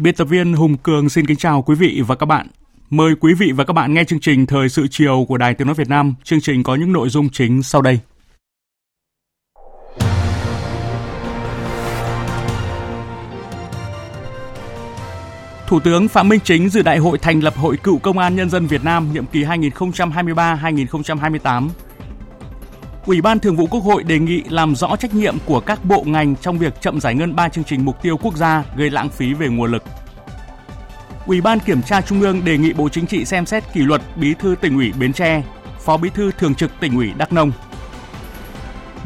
Biên tập viên Hùng Cường xin kính chào quý vị và các bạn. Mời quý vị và các bạn nghe chương trình Thời sự chiều của Đài Tiếng nói Việt Nam. Chương trình có những nội dung chính sau đây. Thủ tướng Phạm Minh Chính dự đại hội thành lập Hội Cựu Công an Nhân dân Việt Nam nhiệm kỳ 2023-2028. Ủy ban Thường vụ Quốc hội đề nghị làm rõ trách nhiệm của các bộ ngành trong việc chậm giải ngân 3 chương trình mục tiêu quốc gia gây lãng phí về nguồn lực. Ủy ban Kiểm tra Trung ương đề nghị Bộ Chính trị xem xét kỷ luật Bí thư Tỉnh ủy Bến Tre, Phó Bí thư Thường trực Tỉnh ủy Đắk Nông.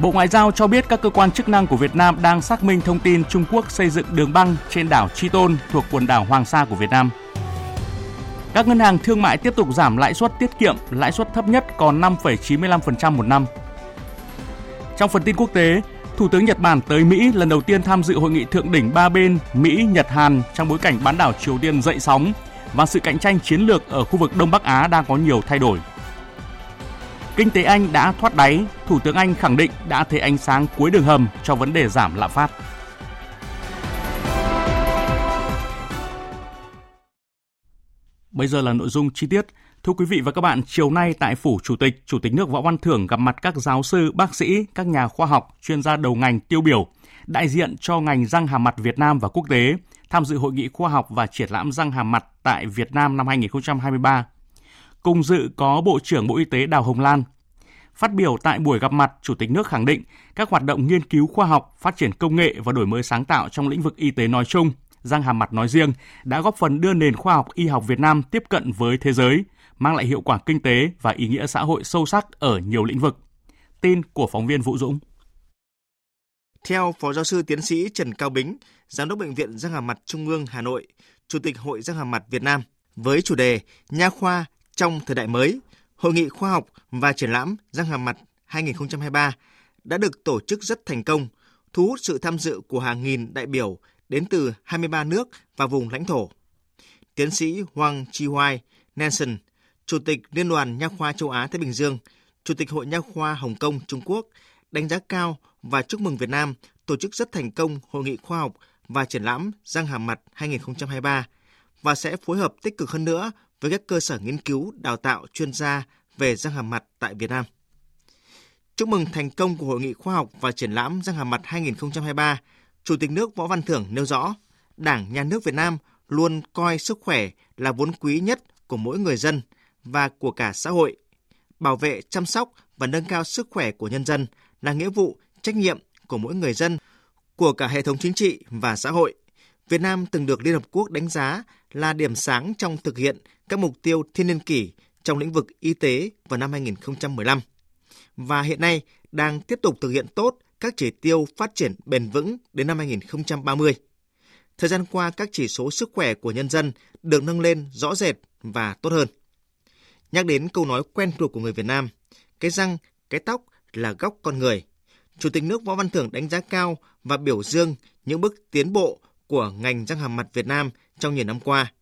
Bộ Ngoại giao cho biết các cơ quan chức năng của Việt Nam đang xác minh thông tin Trung Quốc xây dựng đường băng trên đảo Chi Tôn thuộc quần đảo Hoàng Sa của Việt Nam. Các ngân hàng thương mại tiếp tục giảm lãi suất tiết kiệm, lãi suất thấp nhất còn 5,95% một năm. Trong phần tin quốc tế, Thủ tướng Nhật Bản tới Mỹ lần đầu tiên tham dự hội nghị thượng đỉnh ba bên Mỹ-Nhật-Hàn trong bối cảnh bán đảo Triều Tiên dậy sóng và sự cạnh tranh chiến lược ở khu vực Đông Bắc Á đang có nhiều thay đổi. Kinh tế Anh đã thoát đáy, Thủ tướng Anh khẳng định đã thấy ánh sáng cuối đường hầm cho vấn đề giảm lạm phát. Bây giờ là nội dung chi tiết. Thưa quý vị và các bạn, chiều nay tại Phủ Chủ tịch nước Võ Văn Thưởng gặp mặt các giáo sư, bác sĩ, các nhà khoa học, chuyên gia đầu ngành tiêu biểu, đại diện cho ngành răng hàm mặt Việt Nam và quốc tế, tham dự hội nghị khoa học và triển lãm răng hàm mặt tại Việt Nam năm 2023. Cùng dự có Bộ trưởng Bộ Y tế Đào Hồng Lan. Phát biểu tại buổi gặp mặt, Chủ tịch nước khẳng định các hoạt động nghiên cứu khoa học, phát triển công nghệ và đổi mới sáng tạo trong lĩnh vực y tế nói chung, răng hàm mặt nói riêng đã góp phần đưa nền khoa học y học Việt Nam tiếp cận với thế giới, mang lại hiệu quả kinh tế và ý nghĩa xã hội sâu sắc ở nhiều lĩnh vực. Tin của phóng viên Vũ Dũng. Theo Phó Giáo sư Tiến sĩ Trần Cao Bính, Giám đốc Bệnh viện Răng hàm mặt Trung ương Hà Nội, Chủ tịch Hội Răng hàm mặt Việt Nam, với chủ đề Nha khoa trong thời đại mới, Hội nghị khoa học và triển lãm Răng hàm mặt 2023 đã được tổ chức rất thành công, thu hút sự tham dự của hàng nghìn đại biểu đến từ 23 nước và vùng lãnh thổ. Tiến sĩ Hoàng Chi Hoai Nansen, Chủ tịch Liên đoàn Nha khoa châu Á Thái Bình Dương, Chủ tịch Hội Nha khoa Hồng Kông Trung Quốc đánh giá cao và chúc mừng Việt Nam tổ chức rất thành công Hội nghị khoa học và triển lãm răng hàm mặt 2023 và sẽ phối hợp tích cực hơn nữa với các cơ sở nghiên cứu đào tạo chuyên gia về răng hàm mặt tại Việt Nam. Chúc mừng thành công của Hội nghị khoa học và triển lãm răng hàm mặt 2023, Chủ tịch nước Võ Văn Thưởng nêu rõ, Đảng, Nhà nước Việt Nam luôn coi sức khỏe là vốn quý nhất của mỗi người dân và của cả xã hội. Bảo vệ, chăm sóc và nâng cao sức khỏe của nhân dân là nghĩa vụ, trách nhiệm của mỗi người dân, của cả hệ thống chính trị và xã hội. Việt Nam từng được Liên Hợp Quốc đánh giá là điểm sáng trong thực hiện các mục tiêu thiên niên kỷ trong lĩnh vực y tế vào năm 2015. Và hiện nay đang tiếp tục thực hiện tốt các chỉ tiêu phát triển bền vững đến năm 2030. Thời gian qua, các chỉ số sức khỏe của nhân dân được nâng lên rõ rệt và tốt hơn. Nhắc đến câu nói quen thuộc của người Việt Nam, cái răng, cái tóc là góc con người, Chủ tịch nước Võ Văn Thưởng đánh giá cao và biểu dương những bước tiến bộ của ngành răng hàm mặt Việt Nam trong nhiều năm qua.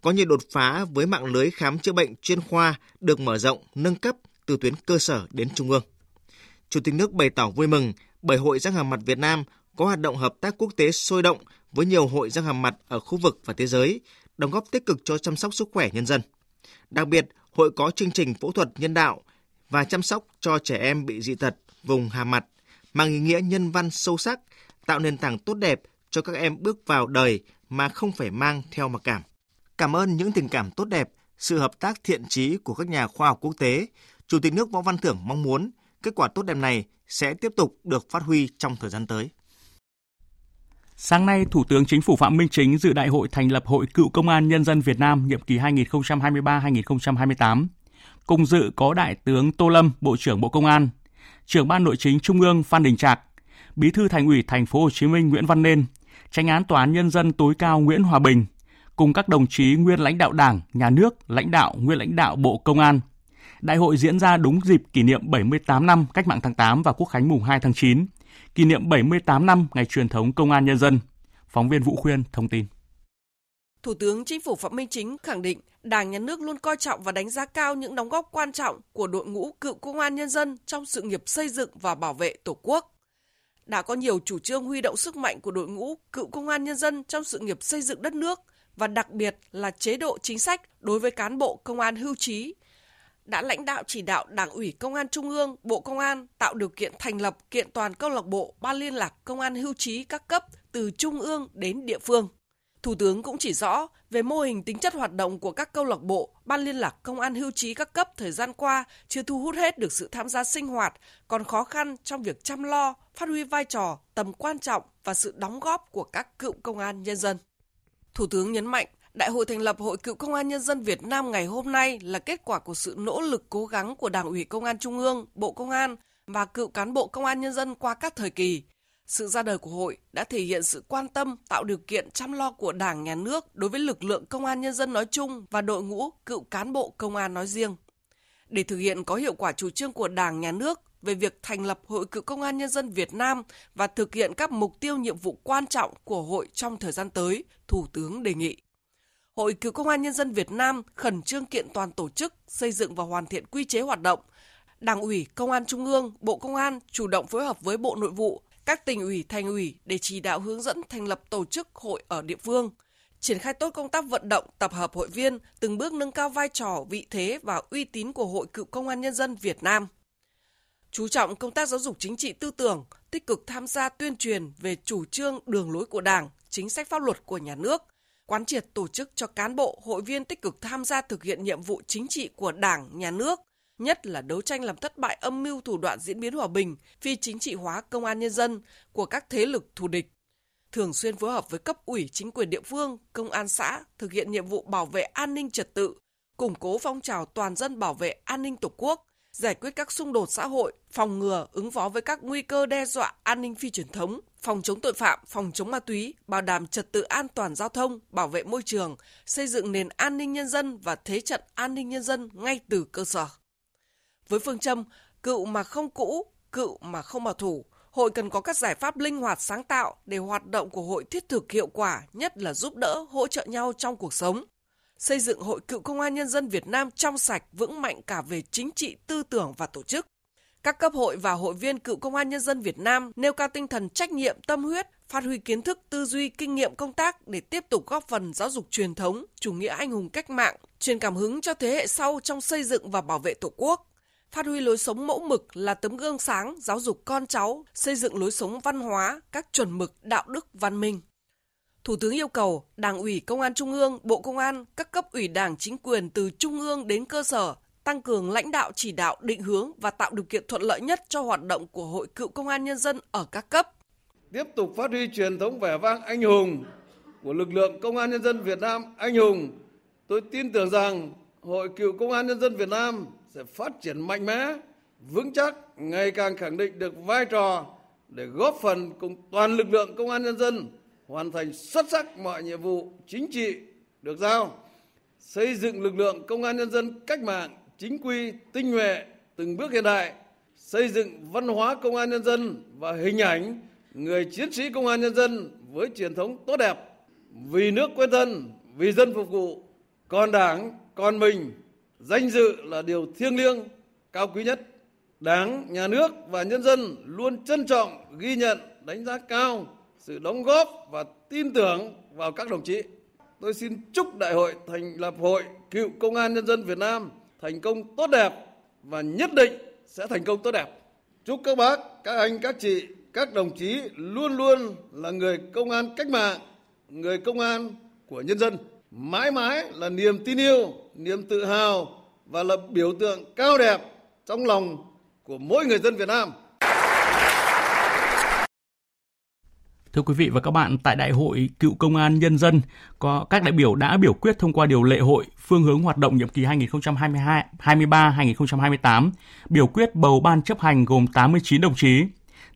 Có nhiều đột phá với mạng lưới khám chữa bệnh chuyên khoa được mở rộng, nâng cấp từ tuyến cơ sở đến trung ương. Chủ tịch nước bày tỏ vui mừng bởi Hội Răng hàm mặt Việt Nam có hoạt động hợp tác quốc tế sôi động với nhiều hội răng hàm mặt ở khu vực và thế giới, đóng góp tích cực cho chăm sóc sức khỏe nhân dân. Đặc biệt, hội có chương trình phẫu thuật nhân đạo và chăm sóc cho trẻ em bị dị tật vùng hàm mặt, mang ý nghĩa nhân văn sâu sắc, tạo nền tảng tốt đẹp cho các em bước vào đời mà không phải mang theo mặc cảm. Cảm ơn những tình cảm tốt đẹp, sự hợp tác thiện chí của các nhà khoa học quốc tế, Chủ tịch nước Võ Văn Thưởng mong muốn kết quả tốt đẹp này sẽ tiếp tục được phát huy trong thời gian tới. Sáng nay, Thủ tướng Chính phủ Phạm Minh Chính dự Đại hội thành lập Hội Cựu Công an Nhân dân Việt Nam nhiệm kỳ 2023-2028. Cùng dự có Đại tướng Tô Lâm, Bộ trưởng Bộ Công an, Trưởng Ban Nội chính Trung ương Phan Đình Trạc, Bí thư Thành ủy Thành phố Hồ Chí Minh Nguyễn Văn Nên, Chánh án Tòa án Nhân dân tối cao Nguyễn Hòa Bình, cùng các đồng chí nguyên lãnh đạo Đảng, Nhà nước, lãnh đạo, nguyên lãnh đạo Bộ Công an. Đại hội diễn ra đúng dịp kỷ niệm 78 năm Cách mạng tháng 8 và Quốc khánh mùng 2 tháng 9, kỷ niệm 78 năm Ngày truyền thống Công an Nhân dân. Phóng viên Vũ Khuyên thông tin. Thủ tướng Chính phủ Phạm Minh Chính khẳng định Đảng, Nhà nước luôn coi trọng và đánh giá cao những đóng góp quan trọng của đội ngũ cựu công an nhân dân trong sự nghiệp xây dựng và bảo vệ Tổ quốc. Đã có nhiều chủ trương huy động sức mạnh của đội ngũ cựu công an nhân dân trong sự nghiệp xây dựng đất nước và đặc biệt là chế độ chính sách đối với cán bộ công an hưu trí. Đã lãnh đạo chỉ đạo Đảng ủy Công an Trung ương, Bộ Công an tạo điều kiện thành lập kiện toàn câu lạc bộ Ban liên lạc công an hưu trí các cấp từ trung ương đến địa phương. Thủ tướng cũng chỉ rõ về mô hình tính chất hoạt động của các câu lạc bộ, ban liên lạc công an hưu trí các cấp thời gian qua chưa thu hút hết được sự tham gia sinh hoạt, còn khó khăn trong việc chăm lo, phát huy vai trò, tầm quan trọng và sự đóng góp của các cựu công an nhân dân. Thủ tướng nhấn mạnh, Đại hội thành lập Hội Cựu Công an Nhân dân Việt Nam ngày hôm nay là kết quả của sự nỗ lực cố gắng của Đảng ủy Công an Trung ương, Bộ Công an và cựu cán bộ công an nhân dân qua các thời kỳ. Sự ra đời của hội đã thể hiện sự quan tâm, tạo điều kiện chăm lo của Đảng, Nhà nước đối với lực lượng công an nhân dân nói chung và đội ngũ cựu cán bộ công an nói riêng. Để thực hiện có hiệu quả chủ trương của Đảng, Nhà nước về việc thành lập Hội Cựu Công an Nhân dân Việt Nam và thực hiện các mục tiêu nhiệm vụ quan trọng của hội trong thời gian tới, Thủ tướng đề nghị. Hội Cựu Công an Nhân dân Việt Nam khẩn trương kiện toàn tổ chức, xây dựng và hoàn thiện quy chế hoạt động. Đảng ủy, Công an Trung ương, Bộ Công an chủ động phối hợp với Bộ Nội vụ, các tỉnh ủy, thành ủy để chỉ đạo hướng dẫn thành lập tổ chức hội ở địa phương. Triển khai tốt công tác vận động, tập hợp hội viên, từng bước nâng cao vai trò, vị thế và uy tín của Hội Cựu Công an Nhân dân Việt Nam. Chú trọng công tác giáo dục chính trị tư tưởng, tích cực tham gia tuyên truyền về chủ trương đường lối của Đảng, chính sách pháp luật của Nhà nước, quán triệt tổ chức cho cán bộ, hội viên tích cực tham gia thực hiện nhiệm vụ chính trị của Đảng, Nhà nước, nhất là đấu tranh làm thất bại âm mưu thủ đoạn diễn biến hòa bình, phi chính trị hóa công an nhân dân của các thế lực thù địch. Thường xuyên phối hợp với cấp ủy, chính quyền địa phương, công an xã thực hiện nhiệm vụ bảo vệ an ninh trật tự, củng cố phong trào toàn dân bảo vệ an ninh Tổ quốc, giải quyết các xung đột xã hội, phòng ngừa, ứng phó với các nguy cơ đe dọa an ninh phi truyền thống, phòng chống tội phạm, phòng chống ma túy, bảo đảm trật tự an toàn giao thông, bảo vệ môi trường, xây dựng nền an ninh nhân dân và thế trận an ninh nhân dân ngay từ cơ sở. Với phương châm, cựu mà không cũ, cựu mà không bảo thủ, hội cần có các giải pháp linh hoạt sáng tạo để hoạt động của hội thiết thực hiệu quả, nhất là giúp đỡ, hỗ trợ nhau trong cuộc sống. Xây dựng Hội Cựu Công an Nhân dân Việt Nam trong sạch, vững mạnh cả về chính trị, tư tưởng và tổ chức. Các cấp hội và hội viên Cựu Công an Nhân dân Việt Nam nêu cao tinh thần trách nhiệm, tâm huyết, phát huy kiến thức, tư duy, kinh nghiệm công tác để tiếp tục góp phần giáo dục truyền thống, chủ nghĩa anh hùng cách mạng, truyền cảm hứng cho thế hệ sau trong xây dựng và bảo vệ Tổ quốc. Phát huy lối sống mẫu mực là tấm gương sáng, giáo dục con cháu, xây dựng lối sống văn hóa, các chuẩn mực, đạo đức, văn minh. Thủ tướng yêu cầu Đảng ủy, Công an Trung ương, Bộ Công an, các cấp ủy Đảng, chính quyền từ trung ương đến cơ sở, tăng cường lãnh đạo chỉ đạo định hướng và tạo điều kiện thuận lợi nhất cho hoạt động của Hội Cựu Công an Nhân dân ở các cấp. Tiếp tục phát huy truyền thống vẻ vang anh hùng của lực lượng Công an Nhân dân Việt Nam anh hùng. Tôi tin tưởng rằng Hội Cựu Công an Nhân dân Việt Nam sẽ phát triển mạnh mẽ, vững chắc, ngày càng khẳng định được vai trò để góp phần cùng toàn lực lượng công an nhân dân hoàn thành xuất sắc mọi nhiệm vụ chính trị được giao, xây dựng lực lượng công an nhân dân cách mạng, chính quy, tinh nhuệ, từng bước hiện đại, xây dựng văn hóa công an nhân dân và hình ảnh người chiến sĩ công an nhân dân với truyền thống tốt đẹp, vì nước quên thân, vì dân phục vụ, còn Đảng, còn mình. Danh dự là điều thiêng liêng, cao quý nhất. Đảng, Nhà nước và nhân dân luôn trân trọng, ghi nhận, đánh giá cao sự đóng góp và tin tưởng vào các đồng chí. Tôi xin chúc Đại hội thành lập Hội Cựu Công an Nhân dân Việt Nam thành công tốt đẹp và nhất định sẽ thành công tốt đẹp. Chúc các bác, các anh, các chị, các đồng chí luôn luôn là người công an cách mạng, người công an của nhân dân. Mãi mãi là niềm tin yêu, niềm tự hào và là biểu tượng cao đẹp trong lòng của mỗi người dân Việt Nam. Thưa quý vị và các bạn, tại Đại hội Cựu Công an Nhân dân, các đại biểu đã biểu quyết thông qua điều lệ hội, phương hướng hoạt động nhiệm kỳ 2023-2028, biểu quyết bầu ban chấp hành gồm 89 đồng chí.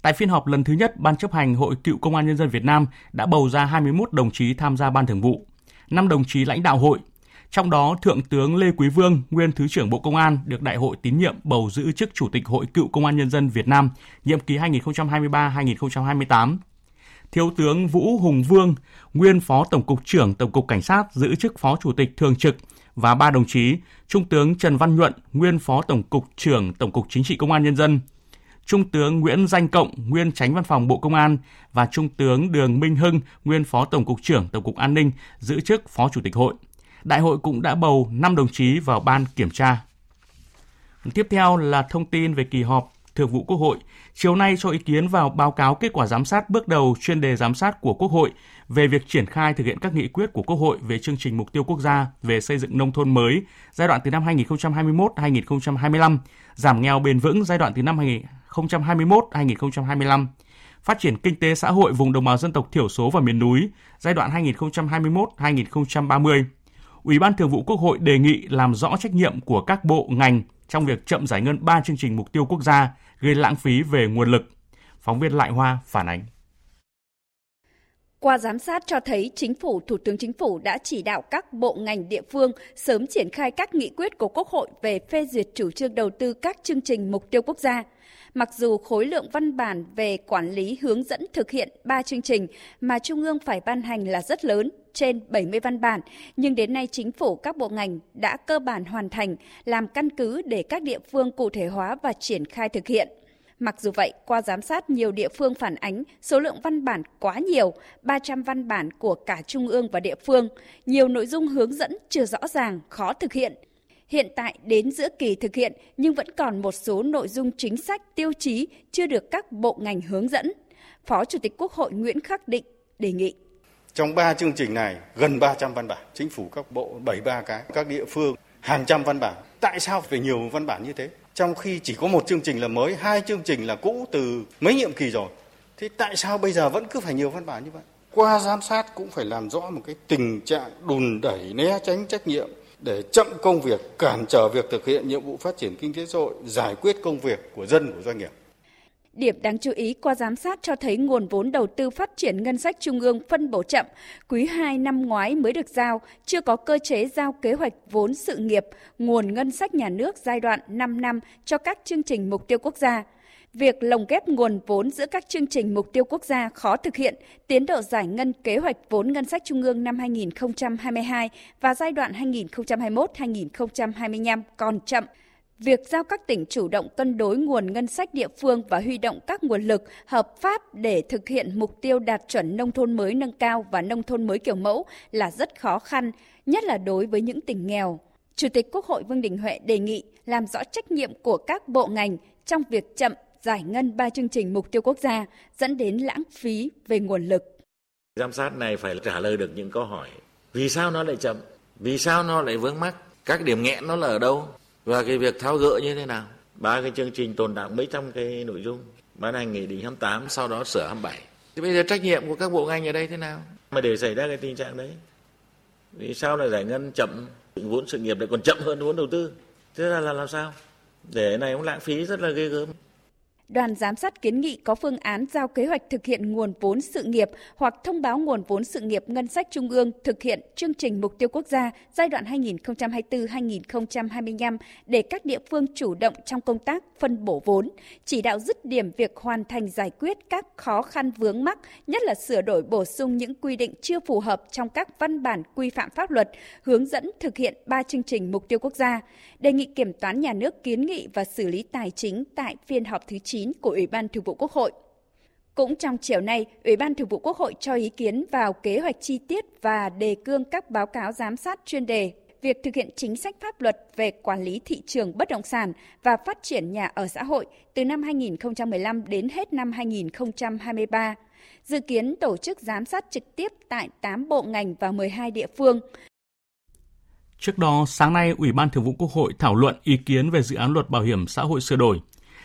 Tại phiên họp lần thứ nhất, Ban chấp hành Hội Cựu Công an Nhân dân Việt Nam đã bầu ra 21 đồng chí tham gia Ban Thường vụ, 5 đồng chí lãnh đạo hội. Trong đó, Thượng tướng Lê Quý Vương, nguyên Thứ trưởng Bộ Công an, được Đại hội tín nhiệm bầu giữ chức Chủ tịch Hội Cựu Công an Nhân dân Việt Nam, nhiệm kỳ 2023-2028. Thiếu tướng Vũ Hùng Vương, nguyên Phó Tổng cục trưởng Tổng cục Cảnh sát, giữ chức Phó Chủ tịch Thường trực, và 3 đồng chí, Trung tướng Trần Văn Nhuận, nguyên Phó Tổng cục trưởng Tổng cục Chính trị Công an Nhân dân, Trung tướng Nguyễn Danh Cộng, nguyên Chánh Văn phòng Bộ Công an và Trung tướng Đường Minh Hưng, nguyên Phó Tổng cục trưởng Tổng cục An ninh, giữ chức Phó Chủ tịch Hội. Đại hội cũng đã bầu 5 đồng chí vào Ban Kiểm tra. Tiếp theo là thông tin về kỳ họp Thường vụ Quốc hội. Chiều nay cho ý kiến vào báo cáo kết quả giám sát bước đầu chuyên đề giám sát của Quốc hội về việc triển khai thực hiện các nghị quyết của Quốc hội về chương trình mục tiêu quốc gia về xây dựng nông thôn mới giai đoạn từ năm 2021-2025, giảm nghèo bền vững giai đoạn từ năm 2021-2025, phát triển kinh tế xã hội vùng đồng bào dân tộc thiểu số và miền núi giai đoạn 2021-2030. Ủy ban Thường vụ Quốc hội đề nghị làm rõ trách nhiệm của các bộ ngành trong việc chậm giải ngân 3 chương trình mục tiêu quốc gia gây lãng phí về nguồn lực. Phóng viên Lại Hoa phản ánh. Qua giám sát cho thấy, Chính phủ, Thủ tướng Chính phủ đã chỉ đạo các bộ ngành địa phương sớm triển khai các nghị quyết của Quốc hội về phê duyệt chủ trương đầu tư các chương trình mục tiêu quốc gia. Mặc dù khối lượng văn bản về quản lý hướng dẫn thực hiện 3 chương trình mà Trung ương phải ban hành là rất lớn, trên 70 văn bản, nhưng đến nay Chính phủ, các bộ ngành đã cơ bản hoàn thành, làm căn cứ để các địa phương cụ thể hóa và triển khai thực hiện. Mặc dù vậy, qua giám sát nhiều địa phương phản ánh số lượng văn bản quá nhiều, 300 văn bản của cả trung ương và địa phương, nhiều nội dung hướng dẫn chưa rõ ràng, khó thực hiện. Hiện tại đến giữa kỳ thực hiện nhưng vẫn còn một số nội dung chính sách, tiêu chí chưa được các bộ ngành hướng dẫn. Phó Chủ tịch Quốc hội Nguyễn Khắc Định đề nghị. Trong 3 chương trình này, gần 300 văn bản, Chính phủ các bộ 73 cái, các địa phương hàng trăm văn bản. Tại sao phải nhiều văn bản như thế? Trong khi chỉ có một chương trình là mới, 2 chương trình là cũ từ mấy nhiệm kỳ rồi. Thế tại sao bây giờ vẫn cứ phải nhiều văn bản như vậy? Qua giám sát cũng phải làm rõ một cái tình trạng đùn đẩy, né tránh trách nhiệm để chậm công việc, cản trở việc thực hiện nhiệm vụ phát triển kinh tế xã hội, giải quyết công việc của dân, của doanh nghiệp. Điểm đáng chú ý qua giám sát cho thấy nguồn vốn đầu tư phát triển ngân sách trung ương phân bổ chậm, quý 2 năm ngoái mới được giao, chưa có cơ chế giao kế hoạch vốn sự nghiệp, nguồn ngân sách nhà nước giai đoạn 5 năm cho các chương trình mục tiêu quốc gia. Việc lồng ghép nguồn vốn giữa các chương trình mục tiêu quốc gia khó thực hiện, tiến độ giải ngân kế hoạch vốn ngân sách trung ương năm 2022 và giai đoạn 2021-2025 còn chậm. Việc giao các tỉnh chủ động cân đối nguồn ngân sách địa phương và huy động các nguồn lực hợp pháp để thực hiện mục tiêu đạt chuẩn nông thôn mới nâng cao và nông thôn mới kiểu mẫu là rất khó khăn, nhất là đối với những tỉnh nghèo. Chủ tịch Quốc hội Vương Đình Huệ đề nghị làm rõ trách nhiệm của các bộ ngành trong việc chậm giải ngân 3 chương trình mục tiêu quốc gia dẫn đến lãng phí về nguồn lực. Giám sát này phải trả lời được những câu hỏi. Vì sao nó lại chậm? Vì sao nó lại vướng mắc? Các điểm nghẽn nó là ở đâu? Và cái việc tháo gỡ như thế nào? 3 cái chương trình tồn đọng mấy trăm cái nội dung, ban hành nghị định 28, sau đó sửa 27. Thì bây giờ trách nhiệm của các bộ ngành ở đây thế nào? Mà để xảy ra cái tình trạng đấy, vì sao lại giải ngân chậm, vốn sự nghiệp lại còn chậm hơn vốn đầu tư? Thế là làm sao? Để này cũng lãng phí rất là ghê gớm. Đoàn giám sát kiến nghị có phương án giao kế hoạch thực hiện nguồn vốn sự nghiệp hoặc thông báo nguồn vốn sự nghiệp ngân sách trung ương thực hiện chương trình mục tiêu quốc gia giai đoạn 2024-2025 để các địa phương chủ động trong công tác phân bổ vốn, chỉ đạo dứt điểm việc hoàn thành giải quyết các khó khăn vướng mắc, nhất là sửa đổi bổ sung những quy định chưa phù hợp trong các văn bản quy phạm pháp luật, hướng dẫn thực hiện 3 chương trình mục tiêu quốc gia, đề nghị Kiểm toán Nhà nước kiến nghị và xử lý tài chính tại phiên họp thứ 9 của Ủy ban Thường vụ Quốc hội. Cũng trong chiều nay, Ủy ban Thường vụ Quốc hội cho ý kiến vào kế hoạch chi tiết và đề cương các báo cáo giám sát chuyên đề, việc thực hiện chính sách pháp luật về quản lý thị trường bất động sản và phát triển nhà ở xã hội từ năm 2015 đến hết năm 2023. Dự kiến tổ chức giám sát trực tiếp tại 8 bộ ngành và 12 địa phương. Trước đó, sáng nay, Ủy ban Thường vụ Quốc hội thảo luận ý kiến về dự án luật bảo hiểm xã hội sửa đổi.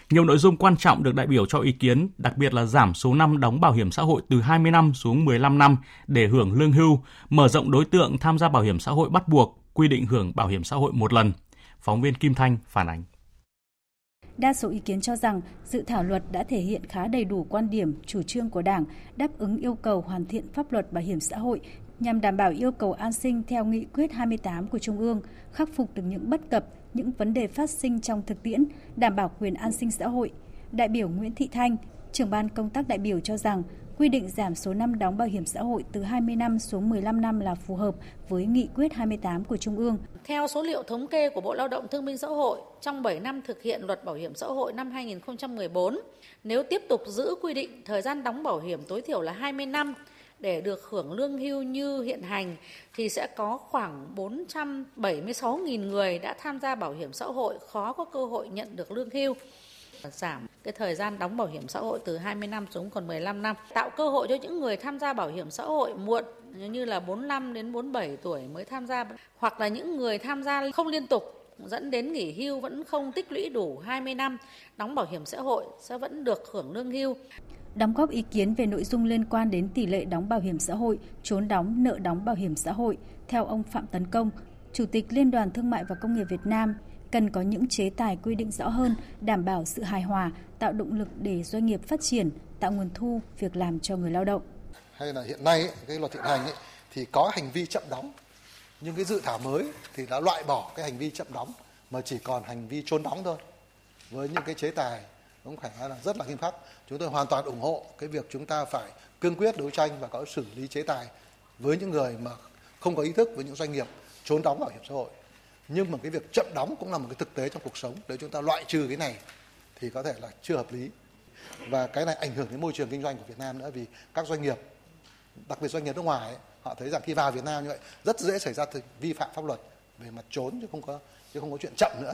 Nhiều nội dung quan trọng được đại biểu cho ý kiến, đặc biệt là giảm số năm đóng bảo hiểm xã hội từ 20 năm xuống 15 năm để hưởng lương hưu, mở rộng đối tượng tham gia bảo hiểm xã hội bắt buộc, quy định hưởng bảo hiểm xã hội một lần. Phóng viên Kim Thanh phản ánh. Đa số ý kiến cho rằng dự thảo luật đã thể hiện khá đầy đủ quan điểm, chủ trương của Đảng, đáp ứng yêu cầu hoàn thiện pháp luật bảo hiểm xã hội nhằm đảm bảo yêu cầu an sinh theo nghị quyết 28 của Trung ương, khắc phục được những bất cập, những vấn đề phát sinh trong thực tiễn, đảm bảo quyền an sinh xã hội. Đại biểu Nguyễn Thị Thanh, trưởng ban công tác đại biểu cho rằng quy định giảm số năm đóng bảo hiểm xã hội từ 20 năm xuống 15 năm là phù hợp với nghị quyết 28 của Trung ương. Theo số liệu thống kê của Bộ Lao động Thương binh Xã hội, trong 7 năm thực hiện luật bảo hiểm xã hội năm 2014, nếu tiếp tục giữ quy định thời gian đóng bảo hiểm tối thiểu là 20 năm để được hưởng lương hưu như hiện hành, thì sẽ có khoảng 476.000 người đã tham gia bảo hiểm xã hội khó có cơ hội nhận được lương hưu. Giảm cái thời gian đóng bảo hiểm xã hội từ 20 năm xuống còn 15 năm, tạo cơ hội cho những người tham gia bảo hiểm xã hội muộn như là 45 đến 47 tuổi mới tham gia, hoặc là những người tham gia không liên tục dẫn đến nghỉ hưu vẫn không tích lũy đủ 20 năm đóng bảo hiểm xã hội sẽ vẫn được hưởng lương hưu. Đóng góp ý kiến về nội dung liên quan đến tỷ lệ đóng bảo hiểm xã hội, trốn đóng, nợ đóng bảo hiểm xã hội, theo ông Phạm Tấn Công, Chủ tịch Liên đoàn Thương mại và Công nghiệp Việt Nam, cần có những chế tài quy định rõ hơn, đảm bảo sự hài hòa, tạo động lực để doanh nghiệp phát triển, tạo nguồn thu, việc làm cho người lao động. Hay là hiện nay cái luật hiện hành thì có hành vi chậm đóng, nhưng cái dự thảo mới thì đã loại bỏ cái hành vi chậm đóng mà chỉ còn hành vi trốn đóng thôi. Với những cái chế tài cũng phải nói là rất là nghiêm khắc. Chúng tôi hoàn toàn ủng hộ cái việc chúng ta phải cương quyết đấu tranh và có xử lý chế tài với những người mà không có ý thức, với những doanh nghiệp trốn đóng bảo hiểm xã hội. Nhưng mà cái việc chậm đóng cũng là một cái thực tế trong cuộc sống. Nếu chúng ta loại trừ cái này thì có thể là chưa hợp lý. Và cái này ảnh hưởng đến môi trường kinh doanh của Việt Nam nữa, vì các doanh nghiệp, đặc biệt doanh nghiệp nước ngoài, họ thấy rằng khi vào Việt Nam như vậy rất dễ xảy ra vi phạm pháp luật về mặt trốn, chứ không có chuyện chậm nữa.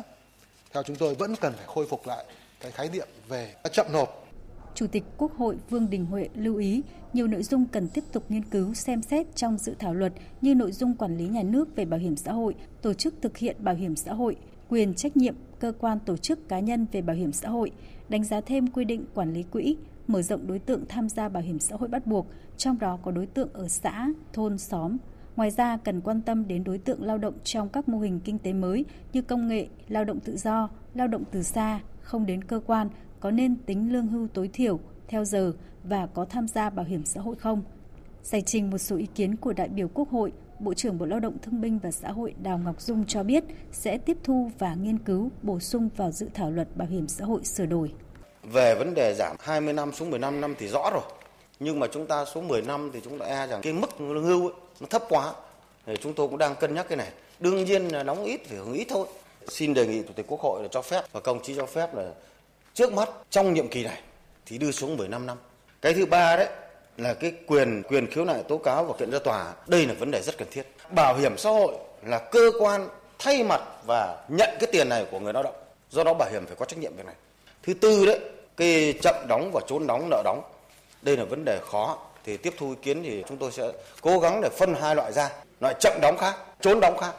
Theo chúng tôi vẫn cần phải khôi phục lại cái khái niệm về chậm nộp. Chủ tịch Quốc hội Vương Đình Huệ lưu ý nhiều nội dung cần tiếp tục nghiên cứu xem xét trong dự thảo luật như nội dung quản lý nhà nước về bảo hiểm xã hội, tổ chức thực hiện bảo hiểm xã hội, quyền trách nhiệm cơ quan tổ chức cá nhân về bảo hiểm xã hội, đánh giá thêm quy định quản lý quỹ, mở rộng đối tượng tham gia bảo hiểm xã hội bắt buộc, trong đó có đối tượng ở xã, thôn, xóm. Ngoài ra, cần quan tâm đến đối tượng lao động trong các mô hình kinh tế mới như công nghệ, lao động tự do, lao động từ xa, không đến cơ quan, có nên tính lương hưu tối thiểu, theo giờ và có tham gia bảo hiểm xã hội không? Giải trình một số ý kiến của đại biểu Quốc hội, Bộ trưởng Bộ Lao động Thương binh và Xã hội Đào Ngọc Dung cho biết sẽ tiếp thu và nghiên cứu bổ sung vào dự thảo luật bảo hiểm xã hội sửa đổi. Về vấn đề giảm 20 năm xuống 15 năm thì rõ rồi. Nhưng mà chúng ta xuống 10 năm thì chúng ta rằng cái mức lương hưu ấy, nó thấp quá. Thì chúng tôi cũng đang cân nhắc cái này. Đương nhiên là đóng ít phải hưởng ít thôi. Xin đề nghị Chủ tịch Quốc hội là cho phép và công chí cho phép là trước mắt trong nhiệm kỳ này thì đưa xuống 15 năm. Cái thứ ba đấy là cái quyền khiếu nại tố cáo và kiện ra tòa. Đây là vấn đề rất cần thiết. Bảo hiểm xã hội là cơ quan thay mặt và nhận cái tiền này của người lao động. Do đó bảo hiểm phải có trách nhiệm việc này. Thứ tư đấy, cái chậm đóng và trốn đóng, nợ đóng. Đây là vấn đề khó. Thì tiếp thu ý kiến thì chúng tôi sẽ cố gắng để phân hai loại ra. Loại chậm đóng khác, trốn đóng khác.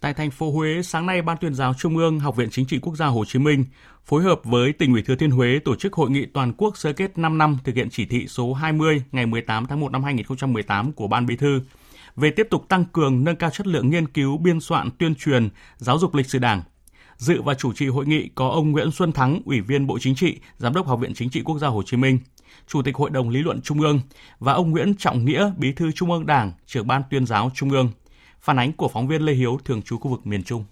Tại thành phố Huế, sáng nay Ban Tuyên giáo Trung ương, Học viện Chính trị Quốc gia Hồ Chí Minh phối hợp với Tỉnh ủy Thừa Thiên Huế tổ chức hội nghị toàn quốc sơ kết 5 năm thực hiện chỉ thị số 20 ngày 18 tháng 1 năm 2018 của Ban Bí thư về tiếp tục tăng cường nâng cao chất lượng nghiên cứu, biên soạn, tuyên truyền, giáo dục lịch sử Đảng. Dự và chủ trì hội nghị có ông Nguyễn Xuân Thắng, Ủy viên Bộ Chính trị, Giám đốc Học viện Chính trị Quốc gia Hồ Chí Minh, Chủ tịch Hội đồng Lý luận Trung ương và ông Nguyễn Trọng Nghĩa, Bí thư Trung ương Đảng, Trưởng Ban Tuyên giáo Trung ương. Phản ánh của phóng viên Lê Hiếu, thường trú khu vực miền Trung.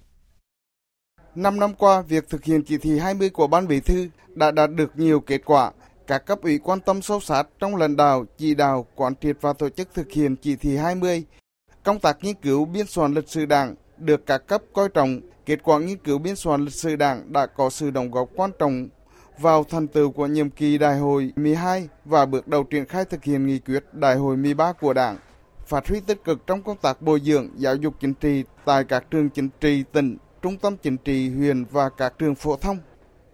5 năm qua, việc thực hiện chỉ thị 20 của Ban Bí thư đã đạt được nhiều kết quả. Các cấp ủy quan tâm sâu sát trong lãnh đạo, chỉ đạo, quán triệt và tổ chức thực hiện chỉ thị 20. Công tác nghiên cứu biên soạn lịch sử Đảng được các cấp coi trọng. Kết quả nghiên cứu biên soạn lịch sử Đảng đã có sự đóng góp quan trọng vào thành tựu của nhiệm kỳ Đại hội 12 và bước đầu triển khai thực hiện nghị quyết Đại hội 13 của Đảng. Phát huy tích cực trong công tác bồi dưỡng, giáo dục chính trị tại các trường chính trị tỉnh, trung tâm chính trị huyện và các trường phổ thông.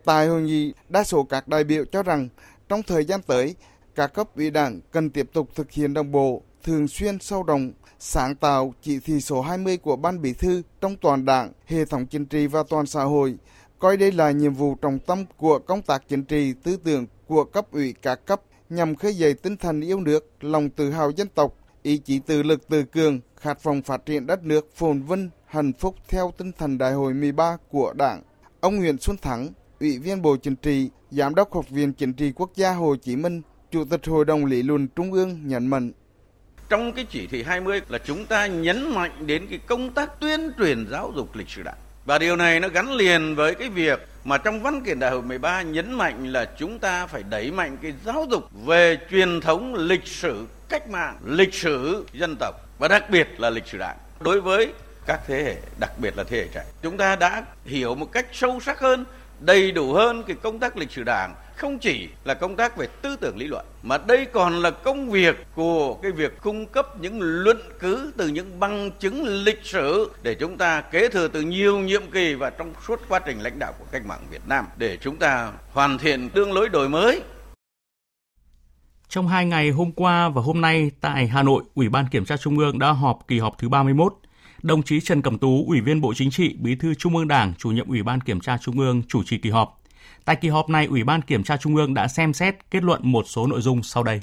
Tại hội nghị, đa số các đại biểu cho rằng trong thời gian tới, các cấp ủy Đảng cần tiếp tục thực hiện đồng bộ, thường xuyên, sâu rộng, sáng tạo chỉ thị số 20 của Ban Bí thư trong toàn Đảng, hệ thống chính trị và toàn xã hội, coi đây là nhiệm vụ trọng tâm của công tác chính trị, tư tưởng của cấp ủy các cấp nhằm khơi dậy tinh thần yêu nước, lòng tự hào dân tộc, ý chí tự lực tự cường, khát vọng phát triển đất nước phồn vinh, hạnh phúc theo tinh thần Đại hội 13 của Đảng. Ông Nguyễn Xuân Thắng, Ủy viên Bộ Chính trị, Giám đốc Học viện Chính trị Quốc gia Hồ Chí Minh, Chủ tịch Hội đồng Lý luận Trung ương nhấn mạnh. Trong cái chỉ thị 20 là chúng ta nhấn mạnh đến cái công tác tuyên truyền giáo dục lịch sử Đảng. Và điều này nó gắn liền với cái việc mà trong văn kiện Đại hội 13 nhấn mạnh là chúng ta phải đẩy mạnh cái giáo dục về truyền thống lịch sử cách mạng, lịch sử dân tộc và đặc biệt là lịch sử Đảng. Đối với các thế hệ, đặc biệt là thế hệ trẻ, chúng ta đã hiểu một cách sâu sắc hơn, đầy đủ hơn cái công tác lịch sử Đảng, không chỉ là công tác về tư tưởng lý luận, mà đây còn là công việc của cái việc cung cấp những luận cứ từ những bằng chứng lịch sử để chúng ta kế thừa từ nhiều nhiệm kỳ và trong suốt quá trình lãnh đạo của cách mạng Việt Nam để chúng ta hoàn thiện đường lối đổi mới. Trong 2 ngày hôm qua và hôm nay tại Hà Nội, Ủy ban Kiểm tra Trung ương đã họp kỳ họp thứ 31. Đồng chí Trần Cẩm Tú, Ủy viên Bộ Chính trị, Bí thư Trung ương Đảng, Chủ nhiệm Ủy ban Kiểm tra Trung ương chủ trì kỳ họp. Tại kỳ họp này, Ủy ban Kiểm tra Trung ương đã xem xét kết luận một số nội dung sau đây.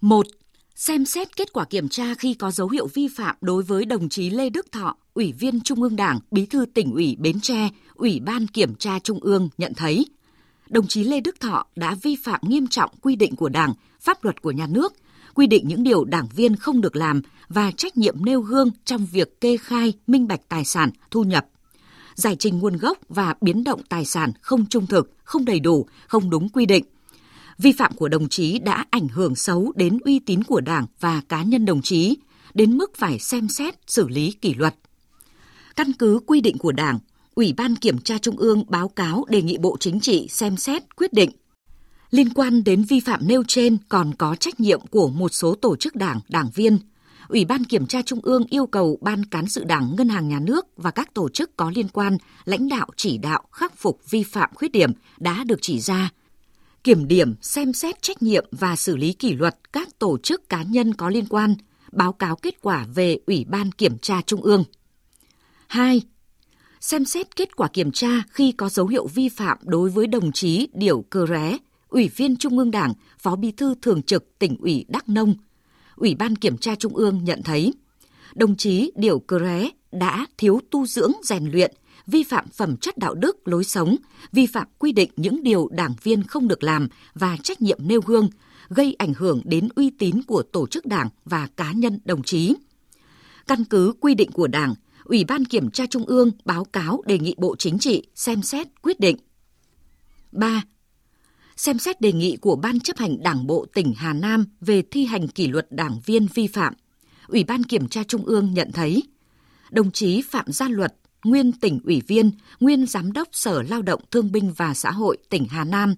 1. Xem xét kết quả kiểm tra khi có dấu hiệu vi phạm đối với đồng chí Lê Đức Thọ, Ủy viên Trung ương Đảng, Bí thư Tỉnh ủy Bến Tre, Ủy ban Kiểm tra Trung ương nhận thấy đồng chí Lê Đức Thọ đã vi phạm nghiêm trọng quy định của Đảng, pháp luật của nhà nước, quy định những điều đảng viên không được làm và trách nhiệm nêu gương trong việc kê khai, minh bạch tài sản, thu nhập, giải trình nguồn gốc và biến động tài sản không trung thực, không đầy đủ, không đúng quy định. Vi phạm của đồng chí đã ảnh hưởng xấu đến uy tín của Đảng và cá nhân đồng chí, đến mức phải xem xét xử lý kỷ luật. Căn cứ quy định của Đảng, Ủy ban Kiểm tra Trung ương báo cáo đề nghị Bộ Chính trị xem xét quyết định. Liên quan đến vi phạm nêu trên còn có trách nhiệm của một số tổ chức đảng, đảng viên. Ủy ban Kiểm tra Trung ương yêu cầu Ban Cán sự Đảng Ngân hàng Nhà nước và các tổ chức có liên quan lãnh đạo chỉ đạo khắc phục vi phạm khuyết điểm đã được chỉ ra. Kiểm điểm, xem xét trách nhiệm và xử lý kỷ luật các tổ chức cá nhân có liên quan, báo cáo kết quả về Ủy ban Kiểm tra Trung ương. 2. Xem xét kết quả kiểm tra khi có dấu hiệu vi phạm đối với đồng chí Điểu Cơ Ré, Ủy viên Trung ương Đảng, Phó Bí thư Thường trực Tỉnh ủy Đắk Nông. Ủy ban Kiểm tra Trung ương nhận thấy đồng chí Điểu Cơ Ré đã thiếu tu dưỡng rèn luyện, vi phạm phẩm chất đạo đức, lối sống, vi phạm quy định những điều đảng viên không được làm và trách nhiệm nêu gương, gây ảnh hưởng đến uy tín của tổ chức đảng và cá nhân đồng chí. Căn cứ quy định của Đảng, Ủy ban Kiểm tra Trung ương báo cáo đề nghị Bộ Chính trị xem xét quyết định. 3. Xem xét đề nghị của Ban Chấp hành Đảng bộ tỉnh Hà Nam về thi hành kỷ luật đảng viên vi phạm. Ủy ban Kiểm tra Trung ương nhận thấy đồng chí Phạm Gia Luật, nguyên tỉnh ủy viên, nguyên giám đốc Sở Lao động Thương binh và Xã hội tỉnh Hà Nam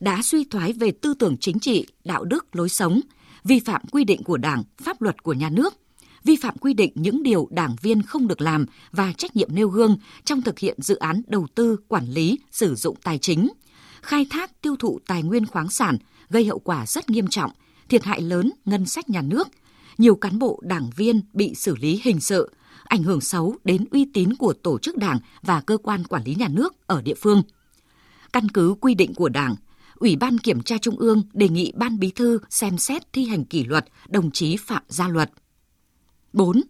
đã suy thoái về tư tưởng chính trị, đạo đức, lối sống, vi phạm quy định của Đảng, pháp luật của nhà nước, vi phạm quy định những điều đảng viên không được làm và trách nhiệm nêu gương trong thực hiện dự án đầu tư, quản lý, sử dụng tài chính, khai thác tiêu thụ tài nguyên khoáng sản gây hậu quả rất nghiêm trọng, thiệt hại lớn ngân sách nhà nước. Nhiều cán bộ đảng viên bị xử lý hình sự, ảnh hưởng xấu đến uy tín của tổ chức đảng và cơ quan quản lý nhà nước ở địa phương. Căn cứ quy định của Đảng, Ủy ban Kiểm tra Trung ương đề nghị Ban Bí thư xem xét thi hành kỷ luật đồng chí Phạm Gia Luật. 4.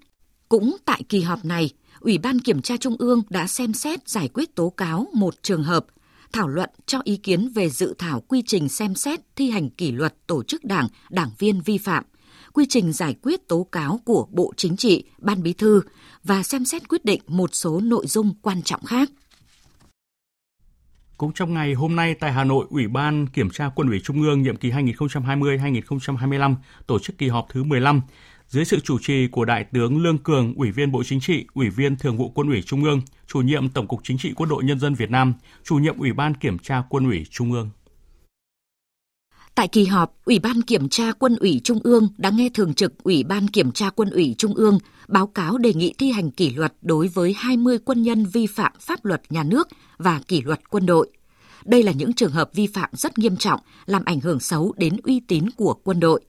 Cũng tại kỳ họp này, Ủy ban Kiểm tra Trung ương đã xem xét giải quyết tố cáo một trường hợp, thảo luận cho ý kiến về dự thảo quy trình xem xét thi hành kỷ luật tổ chức đảng, đảng viên vi phạm, quy trình giải quyết tố cáo của Bộ Chính trị, Ban Bí thư và xem xét quyết định một số nội dung quan trọng khác. Cũng trong ngày hôm nay tại Hà Nội, Ủy ban Kiểm tra Quân ủy Trung ương nhiệm kỳ 2020-2025 tổ chức kỳ họp thứ 15. Dưới sự chủ trì của Đại tướng Lương Cường, Ủy viên Bộ Chính trị, Ủy viên Thường vụ Quân ủy Trung ương, Chủ nhiệm Tổng cục Chính trị Quân đội Nhân dân Việt Nam, Chủ nhiệm Ủy ban Kiểm tra Quân ủy Trung ương. Tại kỳ họp, Ủy ban Kiểm tra Quân ủy Trung ương đã nghe Thường trực Ủy ban Kiểm tra Quân ủy Trung ương báo cáo đề nghị thi hành kỷ luật đối với 20 quân nhân vi phạm pháp luật nhà nước và kỷ luật quân đội. Đây là những trường hợp vi phạm rất nghiêm trọng, làm ảnh hưởng xấu đến uy tín của quân đội.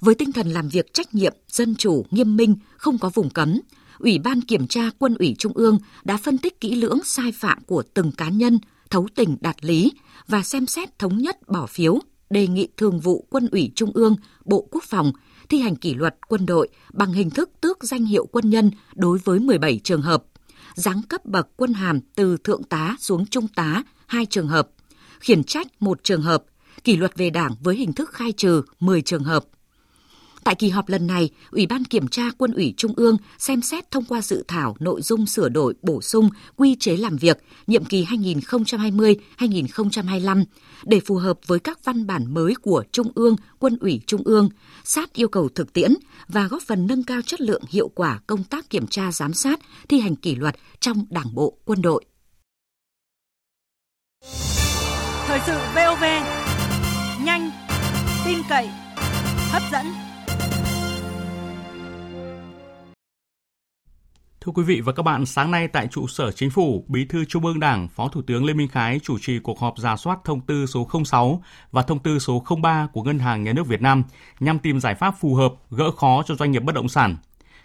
Với tinh thần làm việc trách nhiệm, dân chủ, nghiêm minh, không có vùng cấm, Ủy ban Kiểm tra Quân ủy Trung ương đã phân tích kỹ lưỡng sai phạm của từng cá nhân, thấu tình đạt lý và xem xét thống nhất bỏ phiếu đề nghị Thường vụ Quân ủy Trung ương, Bộ Quốc phòng thi hành kỷ luật quân đội bằng hình thức tước danh hiệu quân nhân đối với 17 trường hợp, giáng cấp bậc quân hàm từ thượng tá xuống trung tá 2 trường hợp, khiển trách 1 trường hợp, kỷ luật về Đảng với hình thức khai trừ 10 trường hợp. Tại kỳ họp lần này, Ủy ban Kiểm tra Quân ủy Trung ương xem xét thông qua dự thảo nội dung sửa đổi bổ sung quy chế làm việc nhiệm kỳ 2020-2025 để phù hợp với các văn bản mới của Trung ương, Quân ủy Trung ương, sát yêu cầu thực tiễn và góp phần nâng cao chất lượng hiệu quả công tác kiểm tra giám sát, thi hành kỷ luật trong Đảng bộ quân đội. Thời sự VOV, nhanh, tin cậy, hấp dẫn. Thưa quý vị và các bạn, sáng nay tại trụ sở Chính phủ, Bí thư Trung ương Đảng, Phó Thủ tướng Lê Minh Khái chủ trì cuộc họp rà soát thông tư số 06 và thông tư số 03 của Ngân hàng Nhà nước Việt Nam nhằm tìm giải pháp phù hợp, gỡ khó cho doanh nghiệp bất động sản.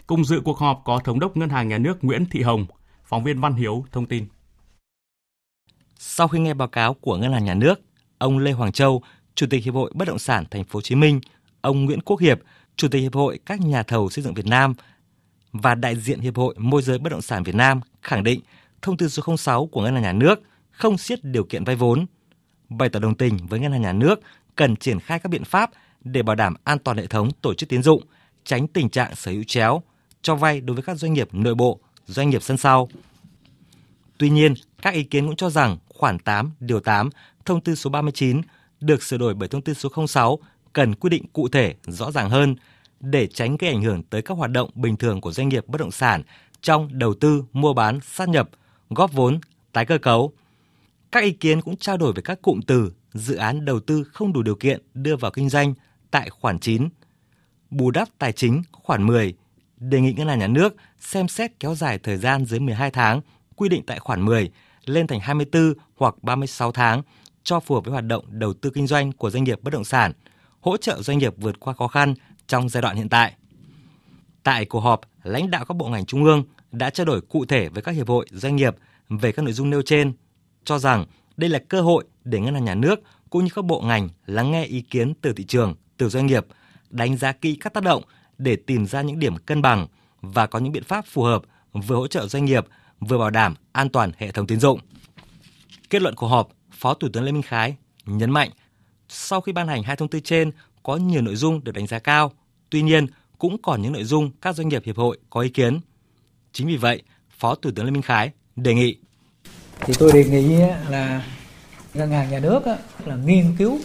Cùng dự cuộc họp có Thống đốc Ngân hàng Nhà nước Nguyễn Thị Hồng. Phóng viên Văn Hiếu thông tin. Sau khi nghe báo cáo của Ngân hàng Nhà nước, ông Lê Hoàng Châu, Chủ tịch Hiệp hội Bất động sản Thành phố Hồ Chí Minh, ông Nguyễn Quốc Hiệp, Chủ tịch Hiệp hội các nhà thầu xây dựng Việt Nam và đại diện Hiệp hội Môi giới Bất động sản Việt Nam khẳng định thông tư số 06 của Ngân hàng Nhà nước không siết điều kiện vay vốn, bày tỏ đồng tình với Ngân hàng Nhà nước cần triển khai các biện pháp để bảo đảm an toàn hệ thống tổ chức tín dụng, tránh tình trạng sở hữu chéo cho vay đối với các doanh nghiệp nội bộ, doanh nghiệp sân sau. Tuy nhiên, các ý kiến cũng cho rằng khoản 8 điều 8 thông tư số 39 được sửa đổi bởi thông tư số 06 cần quy định cụ thể, rõ ràng hơn để tránh gây ảnh hưởng tới các hoạt động bình thường của doanh nghiệp bất động sản trong đầu tư, mua bán, sát nhập, góp vốn, tái cơ cấu. Các ý kiến cũng trao đổi về các cụm từ dự án đầu tư không đủ điều kiện đưa vào kinh doanh tại khoản 9, bù đắp tài chính khoản 10, đề nghị Ngân hàng Nhà nước xem xét kéo dài thời gian dưới 12 tháng quy định tại khoản 10 lên thành 24 hoặc 36 tháng cho phù hợp với hoạt động đầu tư kinh doanh của doanh nghiệp bất động sản, hỗ trợ doanh nghiệp vượt qua khó khăn trong giai đoạn hiện tại. Tại cuộc họp, lãnh đạo các bộ ngành trung ương đã trao đổi cụ thể với các hiệp hội, doanh nghiệp về các nội dung nêu trên, cho rằng đây là cơ hội để Ngân hàng Nhà nước cũng như các bộ ngành lắng nghe ý kiến từ thị trường, từ doanh nghiệp, đánh giá kỹ các tác động để tìm ra những điểm cân bằng và có những biện pháp phù hợp vừa hỗ trợ doanh nghiệp, vừa bảo đảm an toàn hệ thống tín dụng. Kết luận cuộc họp, Phó Thủ tướng Lê Minh Khái nhấn mạnh, sau khi ban hành hai thông tư trên có nhiều nội dung được đánh giá cao, tuy nhiên cũng còn những nội dung các doanh nghiệp hiệp hội có ý kiến. Chính vì vậy, Phó Thủ tướng Lê Minh Khái đề nghị. Thì tôi đề nghị là Ngân hàng Nhà nước là nghiên cứu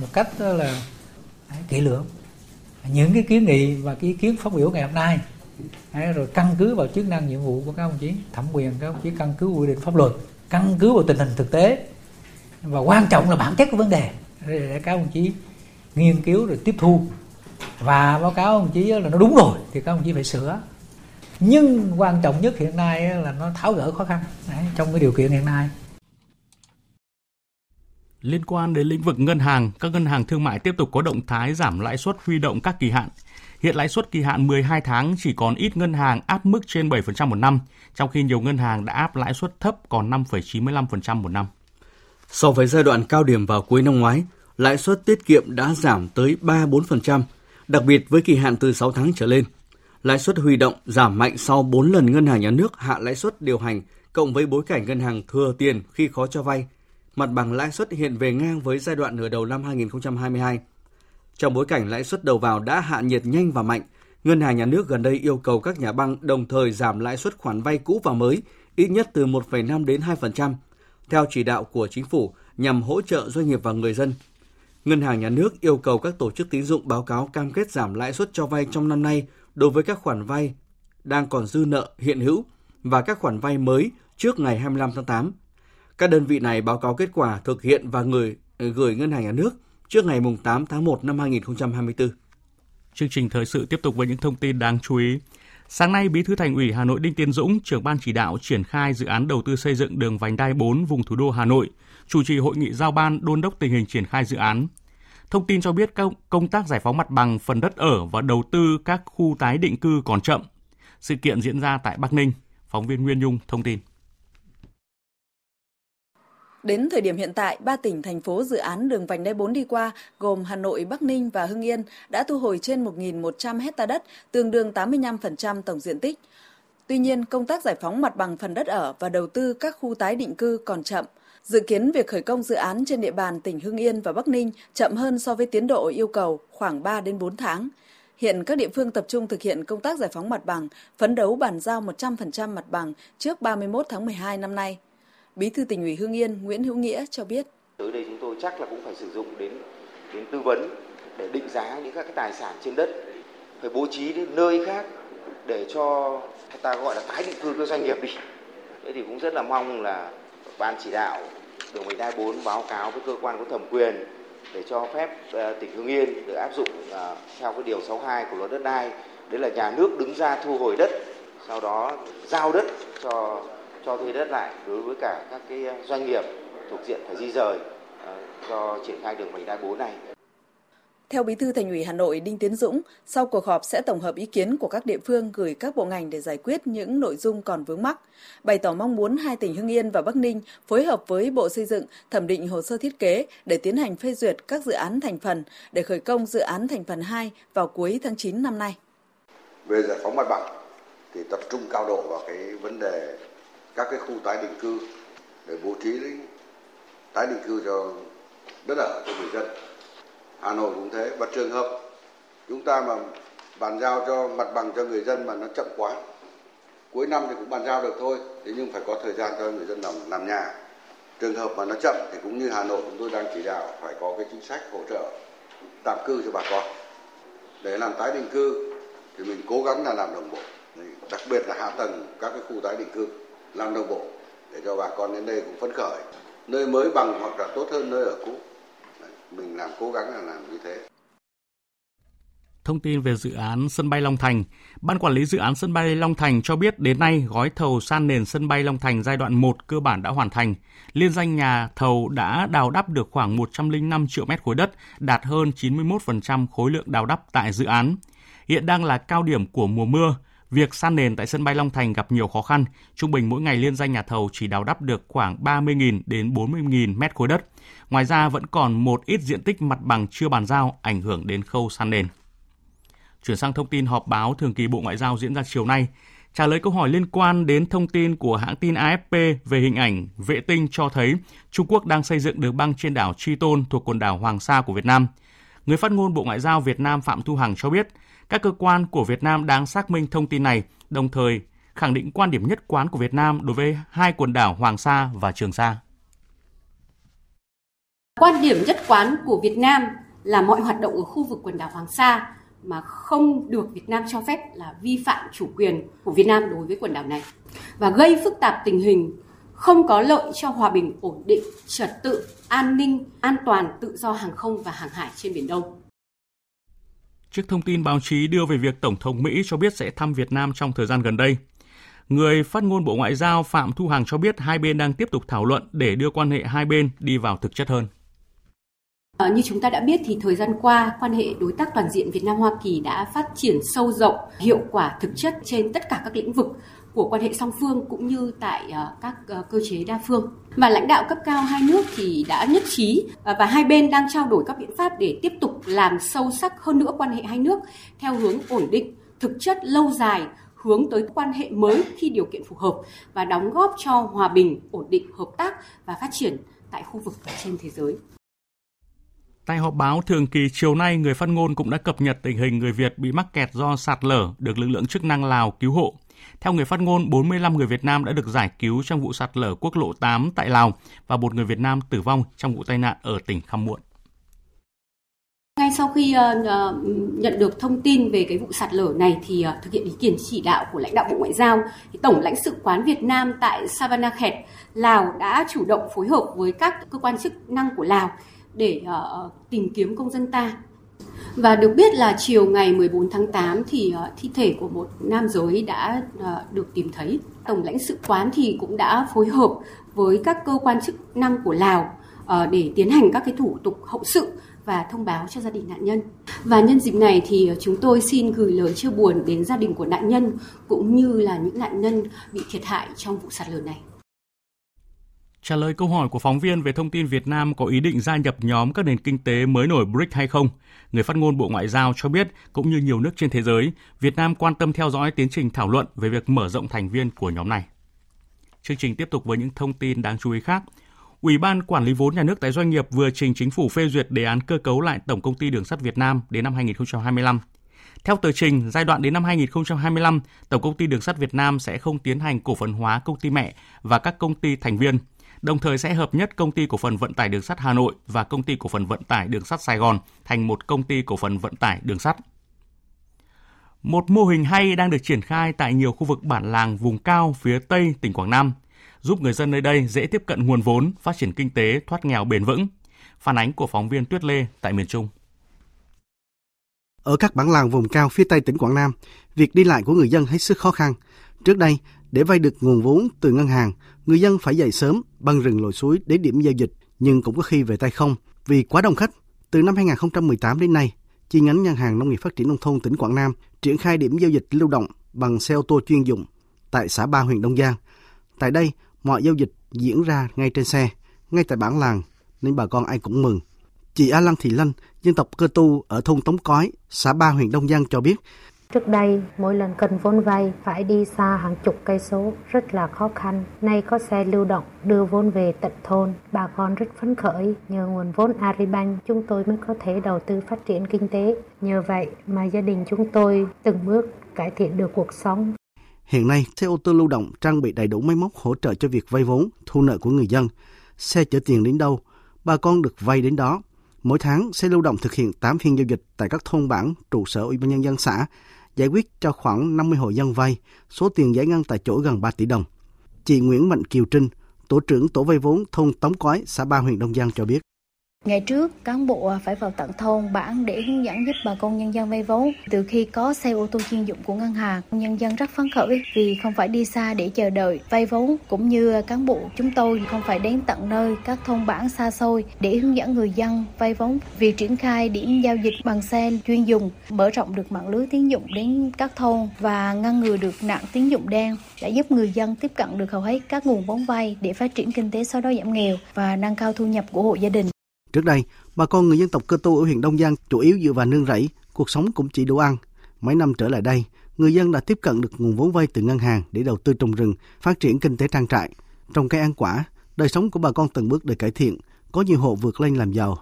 một cách là kỹ lưỡng những cái kiến nghị và cái ý kiến phát biểu ngày hôm nay, rồi căn cứ vào chức năng nhiệm vụ của các đồng chí, thẩm quyền các đồng chí, căn cứ quy định pháp luật, căn cứ vào tình hình thực tế và quan trọng là bản chất của vấn đề để các đồng chí nghiên cứu rồi tiếp thu và báo cáo đồng chí là nó đúng rồi thì các đồng chí phải sửa. Nhưng quan trọng nhất hiện nay là nó tháo gỡ khó khăn trong cái điều kiện hiện nay. Liên quan đến lĩnh vực ngân hàng, các ngân hàng thương mại tiếp tục có động thái giảm lãi suất huy động các kỳ hạn. Hiện lãi suất kỳ hạn 12 tháng chỉ còn ít ngân hàng áp mức trên 7% một năm, trong khi nhiều ngân hàng đã áp lãi suất thấp còn 5,95% một năm. So với giai đoạn cao điểm vào cuối năm ngoái, lãi suất tiết kiệm đã giảm tới 3-4%, đặc biệt với kỳ hạn từ 6 tháng trở lên. Lãi suất huy động giảm mạnh sau 4 lần Ngân hàng Nhà nước hạ lãi suất điều hành, cộng với bối cảnh ngân hàng thừa tiền khi khó cho vay, mặt bằng lãi suất hiện về ngang với giai đoạn nửa đầu năm 2022. Trong bối cảnh lãi suất đầu vào đã hạ nhiệt nhanh và mạnh, Ngân hàng Nhà nước gần đây yêu cầu các nhà băng đồng thời giảm lãi suất khoản vay cũ và mới ít nhất từ 1,5 đến 2%, theo chỉ đạo của Chính phủ nhằm hỗ trợ doanh nghiệp và người dân. Ngân hàng Nhà nước yêu cầu các tổ chức tín dụng báo cáo cam kết giảm lãi suất cho vay trong năm nay đối với các khoản vay đang còn dư nợ hiện hữu và các khoản vay mới trước ngày 25 tháng 8. Các đơn vị này báo cáo kết quả thực hiện và gửi Ngân hàng Nhà nước trước ngày 8 tháng 1 năm 2024. Chương trình thời sự tiếp tục với những thông tin đáng chú ý. Sáng nay, Bí thư Thành ủy Hà Nội Đinh Tiến Dũng, trưởng ban chỉ đạo triển khai dự án đầu tư xây dựng đường vành đai 4 vùng thủ đô Hà Nội, chủ trì hội nghị giao ban đôn đốc tình hình triển khai dự án. Thông tin cho biết công tác giải phóng mặt bằng phần đất ở và đầu tư các khu tái định cư còn chậm. Sự kiện diễn ra tại Bắc Ninh. Phóng viên Nguyên Nhung thông tin. Đến thời điểm hiện tại, 3 tỉnh, thành phố dự án đường vành đai 4 đi qua gồm Hà Nội, Bắc Ninh và Hưng Yên đã thu hồi trên 1.100 hectare đất, tương đương 85% tổng diện tích. Tuy nhiên, công tác giải phóng mặt bằng phần đất ở và đầu tư các khu tái định cư còn chậm. Dự kiến việc khởi công dự án trên địa bàn tỉnh Hưng Yên và Bắc Ninh chậm hơn so với tiến độ yêu cầu khoảng 3 đến 4 tháng. Hiện các địa phương tập trung thực hiện công tác giải phóng mặt bằng, phấn đấu bàn giao 100% mặt bằng trước 31 tháng 12 năm nay. Bí thư Tỉnh ủy Hưng Yên Nguyễn Hữu Nghĩa cho biết: "Tới đây chúng tôi chắc là cũng phải sử dụng đến tư vấn để định giá những các cái tài sản trên đất, phải bố trí đến nơi khác để cho ta gọi là tái định cư cho doanh nghiệp đi. Thế thì cũng rất là mong là ban chỉ đạo đường vành đai 4 báo cáo với cơ quan có thẩm quyền để cho phép tỉnh Hưng Yên được áp dụng theo cái điều 62 của luật đất đai, đấy là nhà nước đứng ra thu hồi đất, sau đó giao đất cho thuê đất lại đối với cả các cái doanh nghiệp thuộc diện phải di rời do triển khai đường vành đai 4 này." Theo Bí thư Thành ủy Hà Nội Đinh Tiến Dũng, sau cuộc họp sẽ tổng hợp ý kiến của các địa phương gửi các bộ ngành để giải quyết những nội dung còn vướng mắc, bày tỏ mong muốn hai tỉnh Hưng Yên và Bắc Ninh phối hợp với Bộ Xây dựng thẩm định hồ sơ thiết kế để tiến hành phê duyệt các dự án thành phần để khởi công dự án thành phần 2 vào cuối tháng 9 năm nay. Về giải phóng mặt bằng thì tập trung cao độ vào cái vấn đề các cái khu tái định cư để bố trí tái định cư cho đất ở cho người dân. Hà Nội cũng thế, và trường hợp chúng ta mà bàn giao cho mặt bằng cho người dân mà nó chậm quá, cuối năm thì cũng bàn giao được thôi, thế nhưng phải có thời gian cho người dân làm nhà. Trường hợp mà nó chậm thì cũng như Hà Nội, chúng tôi đang chỉ đạo phải có cái chính sách hỗ trợ tạm cư cho bà con. Để làm tái định cư thì mình cố gắng là làm đồng bộ, đặc biệt là hạ tầng các cái khu tái định cư làm đồng bộ để cho bà con đến đây cũng phấn khởi, nơi mới bằng hoặc là tốt hơn nơi ở cũ. Mình làm cố gắng là làm như thế. Thông tin về dự án sân bay Long Thành. Ban quản lý dự án sân bay Long Thành cho biết đến nay gói thầu san nền sân bay Long Thành giai đoạn 1 cơ bản đã hoàn thành. Liên danh nhà thầu đã đào đắp được khoảng 105 triệu mét khối đất, đạt hơn 91% khối lượng đào đắp tại dự án. Hiện đang là cao điểm của mùa mưa. Việc san nền tại sân bay Long Thành gặp nhiều khó khăn, trung bình mỗi ngày liên danh nhà thầu chỉ đào đắp được khoảng 30.000 đến 40.000 mét khối đất. Ngoài ra vẫn còn một ít diện tích mặt bằng chưa bàn giao ảnh hưởng đến khâu san nền. Chuyển sang thông tin họp báo thường kỳ Bộ Ngoại giao diễn ra chiều nay. Trả lời câu hỏi liên quan đến thông tin của hãng tin AFP về hình ảnh vệ tinh cho thấy Trung Quốc đang xây dựng đường băng trên đảo Tri Tôn thuộc quần đảo Hoàng Sa của Việt Nam. Người phát ngôn Bộ Ngoại giao Việt Nam Phạm Thu Hằng cho biết, các cơ quan của Việt Nam đang xác minh thông tin này, đồng thời khẳng định quan điểm nhất quán của Việt Nam đối với hai quần đảo Hoàng Sa và Trường Sa. Quan điểm nhất quán của Việt Nam là mọi hoạt động ở khu vực quần đảo Hoàng Sa mà không được Việt Nam cho phép là vi phạm chủ quyền của Việt Nam đối với quần đảo này và gây phức tạp tình hình, không có lợi cho hòa bình, ổn định, trật tự, an ninh, an toàn, tự do hàng không và hàng hải trên Biển Đông. Trước thông tin báo chí đưa về việc Tổng thống Mỹ cho biết sẽ thăm Việt Nam trong thời gian gần đây, người phát ngôn Bộ Ngoại giao Phạm Thu Hằng cho biết hai bên đang tiếp tục thảo luận để đưa quan hệ hai bên đi vào thực chất hơn. Như chúng ta đã biết thì thời gian qua, quan hệ đối tác toàn diện Việt Nam-Hoa Kỳ đã phát triển sâu rộng, hiệu quả thực chất trên tất cả các lĩnh vực của quan hệ song phương cũng như tại các cơ chế đa phương. Và lãnh đạo cấp cao hai nước thì đã nhất trí và hai bên đang trao đổi các biện pháp để tiếp tục làm sâu sắc hơn nữa quan hệ hai nước theo hướng ổn định, thực chất lâu dài, hướng tới quan hệ mới khi điều kiện phù hợp và đóng góp cho hòa bình, ổn định, hợp tác và phát triển tại khu vực và trên thế giới. Tại họp báo thường kỳ chiều nay, người phát ngôn cũng đã cập nhật tình hình người Việt bị mắc kẹt do sạt lở được lực lượng chức năng Lào cứu hộ. Theo người phát ngôn, 45 người Việt Nam đã được giải cứu trong vụ sạt lở quốc lộ 8 tại Lào và một người Việt Nam tử vong trong vụ tai nạn ở tỉnh Khăm Muộn. Ngay sau khi nhận được thông tin về cái vụ sạt lở này thì thực hiện ý kiến chỉ đạo của lãnh đạo Bộ Ngoại giao, thì Tổng lãnh sự quán Việt Nam tại Savanakhet, Lào đã chủ động phối hợp với các cơ quan chức năng của Lào để tìm kiếm công dân ta. Và được biết là chiều ngày 14 tháng 8 thì thi thể của một nam giới đã được tìm thấy. Tổng lãnh sự quán thì cũng đã phối hợp với các cơ quan chức năng của Lào để tiến hành các cái thủ tục hậu sự và thông báo cho gia đình nạn nhân. Và nhân dịp này thì chúng tôi xin gửi lời chia buồn đến gia đình của nạn nhân cũng như là những nạn nhân bị thiệt hại trong vụ sạt lở này. Trả lời câu hỏi của phóng viên về thông tin Việt Nam có ý định gia nhập nhóm các nền kinh tế mới nổi BRICS hay không, người phát ngôn Bộ Ngoại giao cho biết, cũng như nhiều nước trên thế giới, Việt Nam quan tâm theo dõi tiến trình thảo luận về việc mở rộng thành viên của nhóm này. Chương trình tiếp tục với những thông tin đáng chú ý khác. Ủy ban Quản lý vốn nhà nước tại doanh nghiệp vừa trình Chính phủ phê duyệt đề án cơ cấu lại Tổng công ty Đường sắt Việt Nam đến năm 2025. Theo tờ trình, giai đoạn đến năm 2025, Tổng công ty Đường sắt Việt Nam sẽ không tiến hành cổ phần hóa công ty mẹ và các công ty thành viên, đồng thời sẽ hợp nhất Công ty Cổ phần Vận tải Đường sắt Hà Nội và Công ty Cổ phần Vận tải Đường sắt Sài Gòn thành một Công ty Cổ phần Vận tải Đường sắt. Một mô hình hay đang được triển khai tại nhiều khu vực bản làng vùng cao phía Tây tỉnh Quảng Nam, giúp người dân nơi đây dễ tiếp cận nguồn vốn, phát triển kinh tế, thoát nghèo bền vững. Phản ánh của phóng viên Tuyết Lê tại miền Trung. Ở các bản làng vùng cao phía Tây tỉnh Quảng Nam, việc đi lại của người dân hết sức khó khăn. Trước đây, để vay được nguồn vốn từ ngân hàng, người dân phải dậy sớm, băng rừng lội suối đến điểm giao dịch, nhưng cũng có khi về tay không vì quá đông khách. Từ năm 2018 đến nay, chi nhánh Ngân hàng Nông nghiệp Phát triển Nông thôn tỉnh Quảng Nam triển khai điểm giao dịch lưu động bằng xe ô tô chuyên dụng tại xã Ba, huyện Đông Giang. Tại đây, mọi giao dịch diễn ra ngay trên xe, ngay tại bản làng, nên bà con ai cũng mừng. Chị A Lăng Thị Lanh, dân tộc Cơ Tu ở thôn Tống Cói, xã Ba, huyện Đông Giang cho biết, trước đây, mỗi lần cần vốn vay phải đi xa hàng chục cây số, rất là khó khăn. Nay có xe lưu động đưa vốn về tận thôn, bà con rất phấn khởi. Nhờ nguồn vốn Agribank, chúng tôi mới có thể đầu tư phát triển kinh tế. Nhờ vậy mà gia đình chúng tôi từng bước cải thiện được cuộc sống. Hiện nay, xe ô tô lưu động trang bị đầy đủ máy móc hỗ trợ cho việc vay vốn, thu nợ của người dân. Xe chở tiền đến đâu, bà con được vay đến đó. Mỗi tháng, xe lưu động thực hiện 8 phiên giao dịch tại các thôn bản, trụ sở Ủy ban nhân dân xã, giải quyết cho khoảng 50 hộ dân vay, số tiền giải ngân tại chỗ gần 3 tỷ đồng. Chị Nguyễn Mạnh Kiều Trinh, tổ trưởng tổ vay vốn thôn Tống Cói, xã Ba, huyện Đông Giang cho biết. Ngày trước, cán bộ phải vào tận thôn bản để hướng dẫn giúp bà con nhân dân vay vốn. Từ khi có xe ô tô chuyên dụng của ngân hàng, nhân dân rất phấn khởi vì không phải đi xa để chờ đợi vay vốn, cũng như cán bộ chúng tôi không phải đến tận nơi các thôn bản xa xôi để hướng dẫn người dân vay vốn. Việc triển khai điểm giao dịch bằng xe chuyên dùng mở rộng được mạng lưới tín dụng đến các thôn và ngăn ngừa được nạn tín dụng đen, đã giúp người dân tiếp cận được hầu hết các nguồn vốn vay để phát triển kinh tế, sau đó giảm nghèo và nâng cao thu nhập của hộ gia đình. Trước đây, bà con người dân tộc Cơ Tu ở huyện Đông Giang chủ yếu dựa vào nương rẫy, cuộc sống cũng chỉ đủ ăn. Mấy năm trở lại đây, người dân đã tiếp cận được nguồn vốn vay từ ngân hàng để đầu tư trồng rừng, phát triển kinh tế trang trại, trồng cây ăn quả. Đời sống của bà con từng bước được cải thiện, có nhiều hộ vượt lên làm giàu.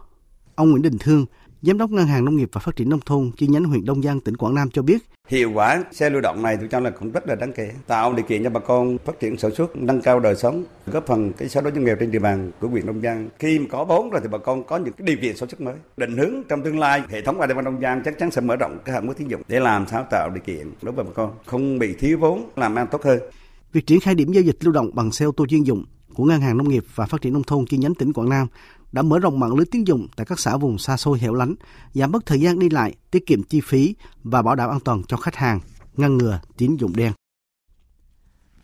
Ông Nguyễn Đình Thương, Giám đốc Ngân hàng Nông nghiệp và Phát triển Nông thôn chi nhánh huyện Đông Giang, tỉnh Quảng Nam cho biết, hiệu quả xe lưu động này tôi cho là cũng rất là đáng kể, tạo điều kiện cho bà con phát triển sản xuất, nâng cao đời sống, góp phần cái xóa đói giảm nghèo trên địa bàn của huyện Đông Giang. Khi mà có vốn rồi thì bà con có những cái điều kiện sản xuất mới, định hướng trong tương lai hệ thống Agribank Đông Giang chắc chắn sẽ mở rộng cái hạn mức tín dụng để làm sao tạo điều kiện đối với bà con không bị thiếu vốn, làm ăn tốt hơn. Việc triển khai điểm giao dịch lưu động bằng xe ô tô chuyên dụng của Ngân hàng Nông nghiệp và Phát triển Nông thôn chi nhánh tỉnh Quảng Nam đã mở rộng mạng lưới tín dụng tại các xã vùng xa xôi hẻo lánh, giảm bớt thời gian đi lại, tiết kiệm chi phí và bảo đảm an toàn cho khách hàng, ngăn ngừa tín dụng đen.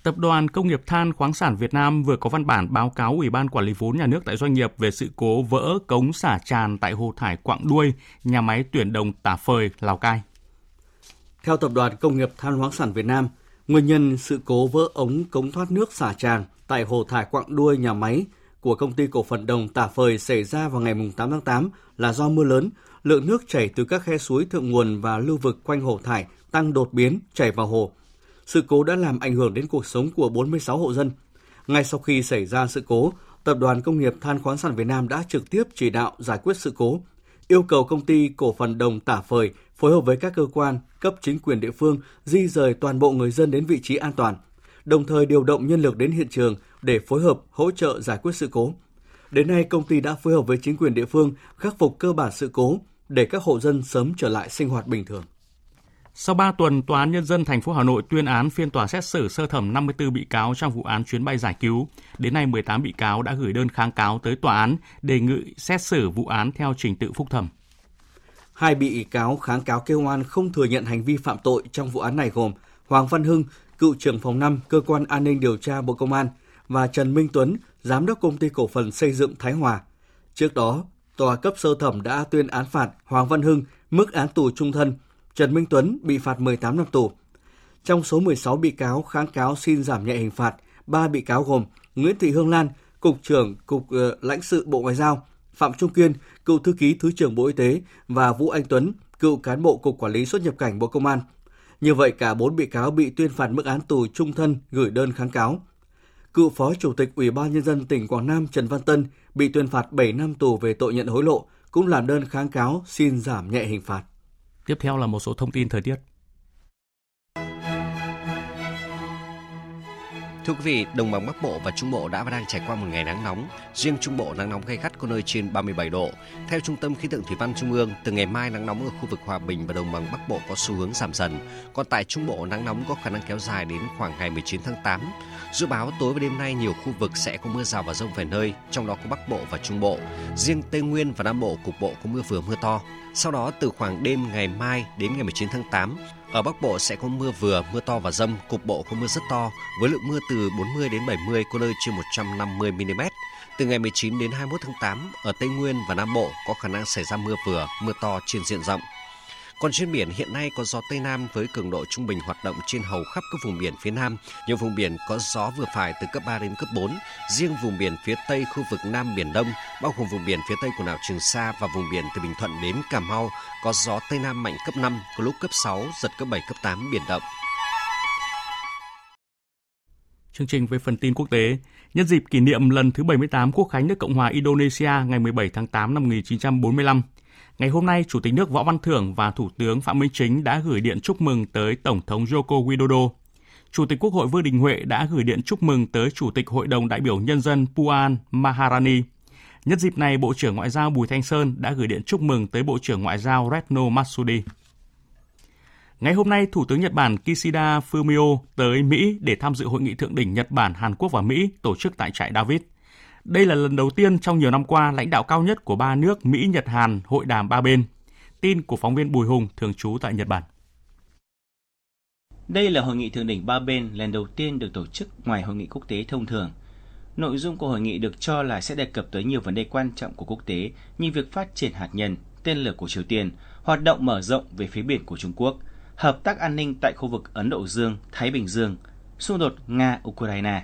Tập đoàn Công nghiệp Than khoáng sản Việt Nam vừa có văn bản báo cáo Ủy ban Quản lý vốn nhà nước tại doanh nghiệp về sự cố vỡ cống xả tràn tại hồ thải Quặng Đuôi, nhà máy tuyển đồng Tả Phời, Lào Cai. Theo Tập đoàn Công nghiệp Than khoáng sản Việt Nam, nguyên nhân sự cố vỡ ống cống thoát nước xả tràn tại hồ thải Quặng Đuôi, nhà máy của Công ty Cổ phần Đồng Tả Phời xảy ra vào ngày 8 tháng 8 là do mưa lớn, lượng nước chảy từ các khe suối thượng nguồn và lưu vực quanh hồ thải tăng đột biến chảy vào hồ. Sự cố đã làm ảnh hưởng đến cuộc sống của 46 hộ dân. Ngay sau khi xảy ra sự cố, Tập đoàn Công nghiệp Than khoáng sản Việt Nam đã trực tiếp chỉ đạo giải quyết sự cố, yêu cầu Công ty Cổ phần Đồng Tả Phời phối hợp với các cơ quan, cấp chính quyền địa phương di dời toàn bộ người dân đến vị trí an toàn, đồng thời điều động nhân lực đến hiện trường để phối hợp hỗ trợ giải quyết sự cố. Đến nay, công ty đã phối hợp với chính quyền địa phương khắc phục cơ bản sự cố để các hộ dân sớm trở lại sinh hoạt bình thường. Sau 3 tuần, Tòa án Nhân dân thành phố Hà Nội tuyên án phiên tòa xét xử sơ thẩm 54 bị cáo trong vụ án chuyến bay giải cứu. Đến nay, 18 bị cáo đã gửi đơn kháng cáo tới tòa án đề nghị xét xử vụ án theo trình tự phúc thẩm. 2 bị cáo kháng cáo kêu oan không thừa nhận hành vi phạm tội trong vụ án này gồm Hoàng Văn Hưng, cựu trưởng phòng 5 Cơ quan An ninh Điều tra Bộ Công an, và Trần Minh Tuấn, giám đốc Công ty Cổ phần Xây dựng Thái Hòa. Trước đó, tòa cấp sơ thẩm đã tuyên án phạt Hoàng Văn Hưng mức án tù chung thân, Trần Minh Tuấn bị phạt 18 năm tù. Trong số 16 bị cáo kháng cáo xin giảm nhẹ hình phạt, 3 bị cáo gồm Nguyễn Thị Hương Lan, Cục trưởng Cục Lãnh sự Bộ Ngoại giao, Phạm Trung Kiên, cựu thư ký Thứ trưởng Bộ Y tế và Vũ Anh Tuấn, cựu cán bộ Cục Quản lý xuất nhập cảnh Bộ Công an. Như vậy, cả 4 bị cáo bị tuyên phạt mức án tù chung thân gửi đơn kháng cáo. Cựu Phó Chủ tịch Ủy ban Nhân dân tỉnh Quảng Nam Trần Văn Tân bị tuyên phạt 7 năm tù về tội nhận hối lộ, cũng làm đơn kháng cáo xin giảm nhẹ hình phạt. Tiếp theo là một số thông tin thời tiết. Thưa quý vị, đồng bằng Bắc Bộ và Trung Bộ đã và đang trải qua một ngày nắng nóng. Riêng Trung Bộ nắng nóng gay gắt có nơi trên 37 độ. Theo Trung tâm Khí tượng Thủy văn Trung ương, từ ngày mai nắng nóng ở khu vực Hòa Bình và đồng bằng Bắc Bộ có xu hướng giảm dần. Còn tại Trung Bộ, nắng nóng có khả năng kéo dài đến khoảng ngày 19 tháng 8. Dự báo tối và đêm nay nhiều khu vực sẽ có mưa rào và dông vài nơi, trong đó có Bắc Bộ và Trung Bộ. Riêng Tây Nguyên và Nam Bộ cục bộ có mưa vừa mưa to. Sau đó từ khoảng đêm ngày mai đến ngày 19 tháng 8, ở Bắc Bộ sẽ có mưa vừa, mưa to và dông, cục bộ có mưa rất to, với lượng mưa từ 40 đến 70, có nơi trên 150 mm. Từ ngày 19 đến 21 tháng 8, ở Tây Nguyên và Nam Bộ có khả năng xảy ra mưa vừa, mưa to trên diện rộng. Còn trên biển hiện nay có gió Tây Nam với cường độ trung bình hoạt động trên hầu khắp các vùng biển phía Nam. Nhiều vùng biển có gió vừa phải từ cấp 3 đến cấp 4. Riêng vùng biển phía Tây khu vực Nam Biển Đông, bao gồm vùng biển phía Tây quần đảo Trường Sa và vùng biển từ Bình Thuận đến Cà Mau, có gió Tây Nam mạnh cấp 5, có lúc cấp 6, giật cấp 7, cấp 8, biển động. Chương trình về phần tin quốc tế. Nhân dịp kỷ niệm lần thứ 78 Quốc khánh nước Cộng hòa Indonesia ngày 17 tháng 8 năm 1945, ngày hôm nay, Chủ tịch nước Võ Văn Thưởng và Thủ tướng Phạm Minh Chính đã gửi điện chúc mừng tới Tổng thống Joko Widodo. Chủ tịch Quốc hội Vương Đình Huệ đã gửi điện chúc mừng tới Chủ tịch Hội đồng đại biểu Nhân dân Puan Maharani. Nhân dịp này, Bộ trưởng Ngoại giao Bùi Thanh Sơn đã gửi điện chúc mừng tới Bộ trưởng Ngoại giao Retno Marsudi. Ngày hôm nay, Thủ tướng Nhật Bản Kishida Fumio tới Mỹ để tham dự Hội nghị thượng đỉnh Nhật Bản, Hàn Quốc và Mỹ tổ chức tại trại David. Đây là lần đầu tiên trong nhiều năm qua lãnh đạo cao nhất của ba nước Mỹ, Nhật, Hàn hội đàm ba bên. Tin của phóng viên Bùi Hùng thường trú tại Nhật Bản. Đây là hội nghị thượng đỉnh ba bên lần đầu tiên được tổ chức ngoài hội nghị quốc tế thông thường. Nội dung của hội nghị được cho là sẽ đề cập tới nhiều vấn đề quan trọng của quốc tế như việc phát triển hạt nhân, tên lửa của Triều Tiên, hoạt động mở rộng về phía biển của Trung Quốc, hợp tác an ninh tại khu vực Ấn Độ Dương, Thái Bình Dương, xung đột Nga-Ukraine.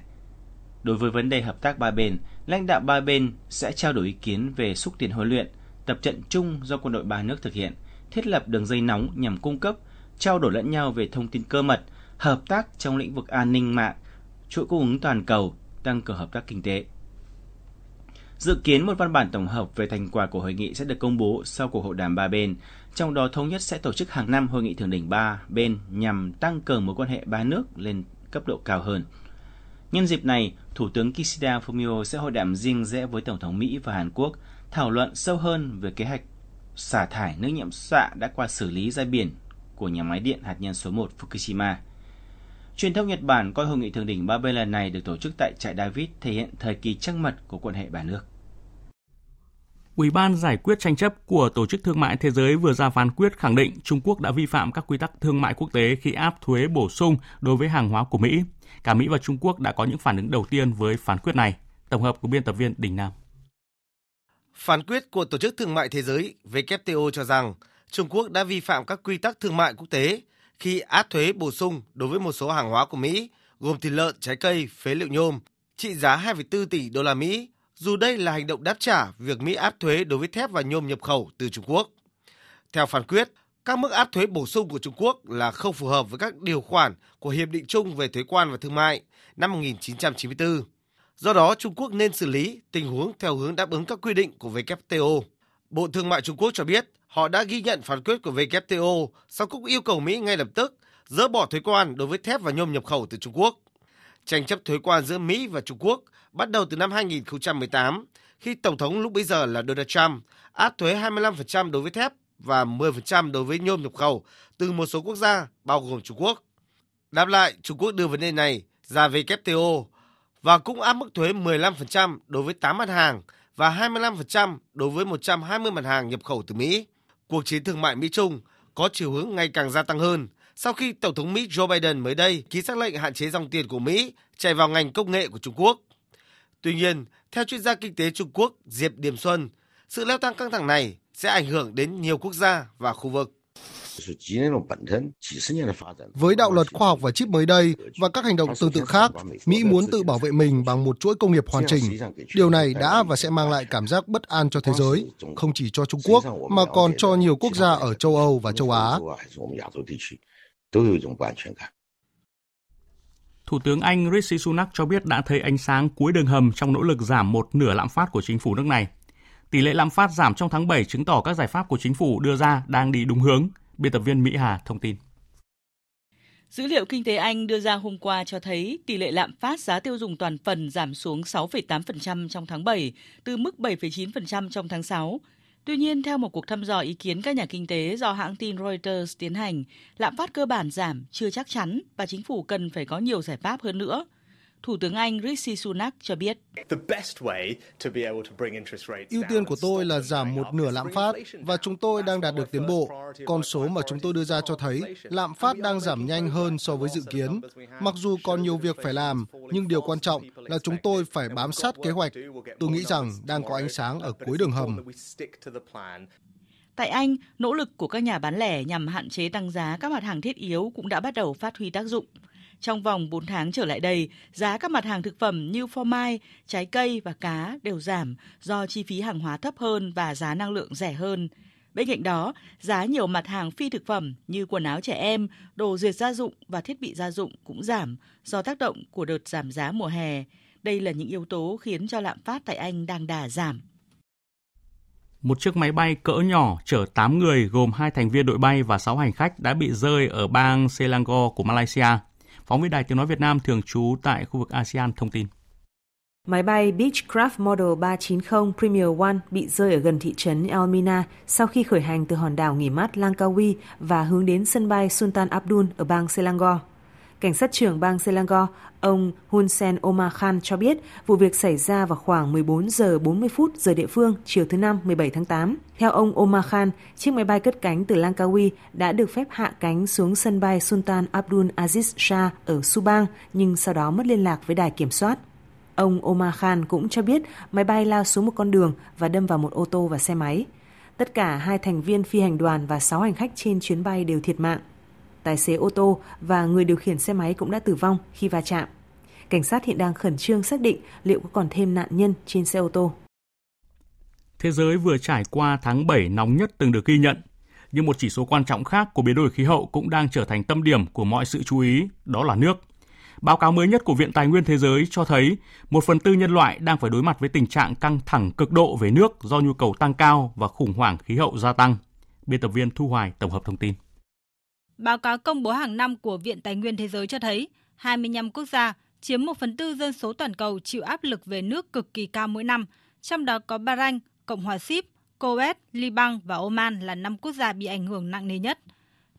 Đối với vấn đề hợp tác ba bên, lãnh đạo ba bên sẽ trao đổi ý kiến về xúc tiến huấn luyện, tập trận chung do quân đội ba nước thực hiện, thiết lập đường dây nóng nhằm cung cấp, trao đổi lẫn nhau về thông tin cơ mật, hợp tác trong lĩnh vực an ninh mạng, chuỗi cung ứng toàn cầu, tăng cường hợp tác kinh tế. Dự kiến một văn bản tổng hợp về thành quả của hội nghị sẽ được công bố sau cuộc hội đàm ba bên, trong đó thống nhất sẽ tổ chức hàng năm hội nghị thượng đỉnh ba bên nhằm tăng cường mối quan hệ ba nước lên cấp độ cao hơn. Nhân dịp này, Thủ tướng Kishida Fumio sẽ hội đàm riêng rẽ với Tổng thống Mỹ và Hàn Quốc, thảo luận sâu hơn về kế hoạch xả thải nước nhiễm xạ đã qua xử lý ra biển của nhà máy điện hạt nhân số 1 Fukushima. Truyền thông Nhật Bản coi hội nghị thượng đỉnh ba bên lần này được tổ chức tại trại David thể hiện thời kỳ trăng mật của quan hệ ba nước. Ủy ban giải quyết tranh chấp của Tổ chức Thương mại Thế giới vừa ra phán quyết khẳng định Trung Quốc đã vi phạm các quy tắc thương mại quốc tế khi áp thuế bổ sung đối với hàng hóa của Mỹ. Cả Mỹ và Trung Quốc đã có những phản ứng đầu tiên với phán quyết này. Tổng hợp của biên tập viên Đình Nam. Phán quyết của Tổ chức Thương mại Thế giới WTO cho rằng Trung Quốc đã vi phạm các quy tắc thương mại quốc tế khi áp thuế bổ sung đối với một số hàng hóa của Mỹ, gồm thịt lợn, trái cây, phế liệu nhôm, trị giá 2,4 tỷ đô la Mỹ. Dù đây là hành động đáp trả việc Mỹ áp thuế đối với thép và nhôm nhập khẩu từ Trung Quốc. Theo phán quyết, các mức áp thuế bổ sung của Trung Quốc là không phù hợp với các điều khoản của Hiệp định chung về thuế quan và thương mại năm 1994. Do đó, Trung Quốc nên xử lý tình huống theo hướng đáp ứng các quy định của WTO. Bộ Thương mại Trung Quốc cho biết họ đã ghi nhận phán quyết của WTO, song cũng yêu cầu Mỹ ngay lập tức dỡ bỏ thuế quan đối với thép và nhôm nhập khẩu từ Trung Quốc. Tranh chấp thuế quan giữa Mỹ và Trung Quốc bắt đầu từ năm 2018 khi Tổng thống lúc bấy giờ là Donald Trump áp thuế 25% đối với thép và 10% đối với nhôm nhập khẩu từ một số quốc gia bao gồm Trung Quốc. Đáp lại, Trung Quốc đưa vấn đề này ra WTO và cũng áp mức thuế 15% đối với 8 mặt hàng và 25% đối với 120 mặt hàng nhập khẩu từ Mỹ. Cuộc chiến thương mại Mỹ-Trung có chiều hướng ngày càng gia tăng hơn sau khi Tổng thống Mỹ Joe Biden mới đây ký sắc lệnh hạn chế dòng tiền của Mỹ chảy vào ngành công nghệ của Trung Quốc. Tuy nhiên, theo chuyên gia kinh tế Trung Quốc Diệp Điềm Xuân, Sự leo thang căng thẳng này sẽ ảnh hưởng đến nhiều quốc gia và khu vực. Với đạo luật khoa học và chip mới đây và các hành động tương tự khác, Mỹ muốn tự bảo vệ mình bằng một chuỗi công nghiệp hoàn chỉnh. Điều này đã và sẽ mang lại cảm giác bất an cho thế giới, không chỉ cho Trung Quốc mà còn cho nhiều quốc gia ở châu Âu và châu Á. Thủ tướng Anh Rishi Sunak cho biết đã thấy ánh sáng cuối đường hầm trong nỗ lực giảm một nửa lạm phát của chính phủ nước này. Tỷ lệ lạm phát giảm trong tháng 7 chứng tỏ các giải pháp của chính phủ đưa ra đang đi đúng hướng. Biên tập viên Mỹ Hà thông tin. Dữ liệu kinh tế Anh đưa ra hôm qua cho thấy tỷ lệ lạm phát giá tiêu dùng toàn phần giảm xuống 6,8% trong tháng 7, từ mức 7,9% trong tháng 6. Tuy nhiên, theo một cuộc thăm dò ý kiến các nhà kinh tế do hãng tin Reuters tiến hành, lạm phát cơ bản giảm chưa chắc chắn và chính phủ cần phải có nhiều giải pháp hơn nữa. Thủ tướng Anh Rishi Sunak cho biết, ưu tiên của tôi là giảm một nửa lạm phát và chúng tôi đang đạt được tiến bộ. Con số mà chúng tôi đưa ra cho thấy lạm phát đang giảm nhanh hơn so với dự kiến. Mặc dù còn nhiều việc phải làm, nhưng điều quan trọng là chúng tôi phải bám sát kế hoạch. Tôi nghĩ rằng đang có ánh sáng ở cuối đường hầm. Tại Anh, nỗ lực của các nhà bán lẻ nhằm hạn chế tăng giá các mặt hàng thiết yếu cũng đã bắt đầu phát huy tác dụng. Trong vòng 4 tháng trở lại đây, giá các mặt hàng thực phẩm như phô mai, trái cây và cá đều giảm do chi phí hàng hóa thấp hơn và giá năng lượng rẻ hơn. Bên cạnh đó, giá nhiều mặt hàng phi thực phẩm như quần áo trẻ em, đồ dệt gia dụng và thiết bị gia dụng cũng giảm do tác động của đợt giảm giá mùa hè. Đây là những yếu tố khiến cho lạm phát tại Anh đang đà giảm. Một chiếc máy bay cỡ nhỏ chở 8 người gồm 2 thành viên đội bay và 6 hành khách đã bị rơi ở bang Selangor của Malaysia. Phóng viên Đài Tiếng Nói Việt Nam thường trú tại khu vực ASEAN thông tin. Máy bay Beechcraft Model 390 Premier One bị rơi ở gần thị trấn Elmina sau khi khởi hành từ hòn đảo nghỉ mát Langkawi và hướng đến sân bay Sultan Abdul ở bang Selangor. Cảnh sát trưởng bang Selangor, ông Hunsen Omar Khan cho biết vụ việc xảy ra vào khoảng 14 giờ 40 phút giờ địa phương chiều thứ Năm 17 tháng 8. Theo ông Omar Khan, chiếc máy bay cất cánh từ Langkawi đã được phép hạ cánh xuống sân bay Sultan Abdul Aziz Shah ở Subang nhưng sau đó mất liên lạc với đài kiểm soát. Ông Omar Khan cũng cho biết máy bay lao xuống một con đường và đâm vào một ô tô và xe máy. Tất cả 2 thành viên phi hành đoàn và 6 hành khách trên chuyến bay đều thiệt mạng. Tài xế ô tô và người điều khiển xe máy cũng đã tử vong khi va chạm. Cảnh sát hiện đang khẩn trương xác định liệu có còn thêm nạn nhân trên xe ô tô. Thế giới vừa trải qua tháng 7 nóng nhất từng được ghi nhận. Nhưng một chỉ số quan trọng khác của biến đổi khí hậu cũng đang trở thành tâm điểm của mọi sự chú ý, đó là nước. Báo cáo mới nhất của Viện Tài nguyên Thế giới cho thấy 1/4 nhân loại đang phải đối mặt với tình trạng căng thẳng cực độ về nước do nhu cầu tăng cao và khủng hoảng khí hậu gia tăng. Biên tập viên Thu Hoài tổng hợp thông tin. Báo cáo công bố hàng năm của Viện Tài nguyên Thế giới cho thấy 25 quốc gia chiếm 1/4 dân số toàn cầu chịu áp lực về nước cực kỳ cao mỗi năm, trong đó có Bahrain, Cộng hòa Síp, Kuwait, Liban và Oman là 5 quốc gia bị ảnh hưởng nặng nề nhất.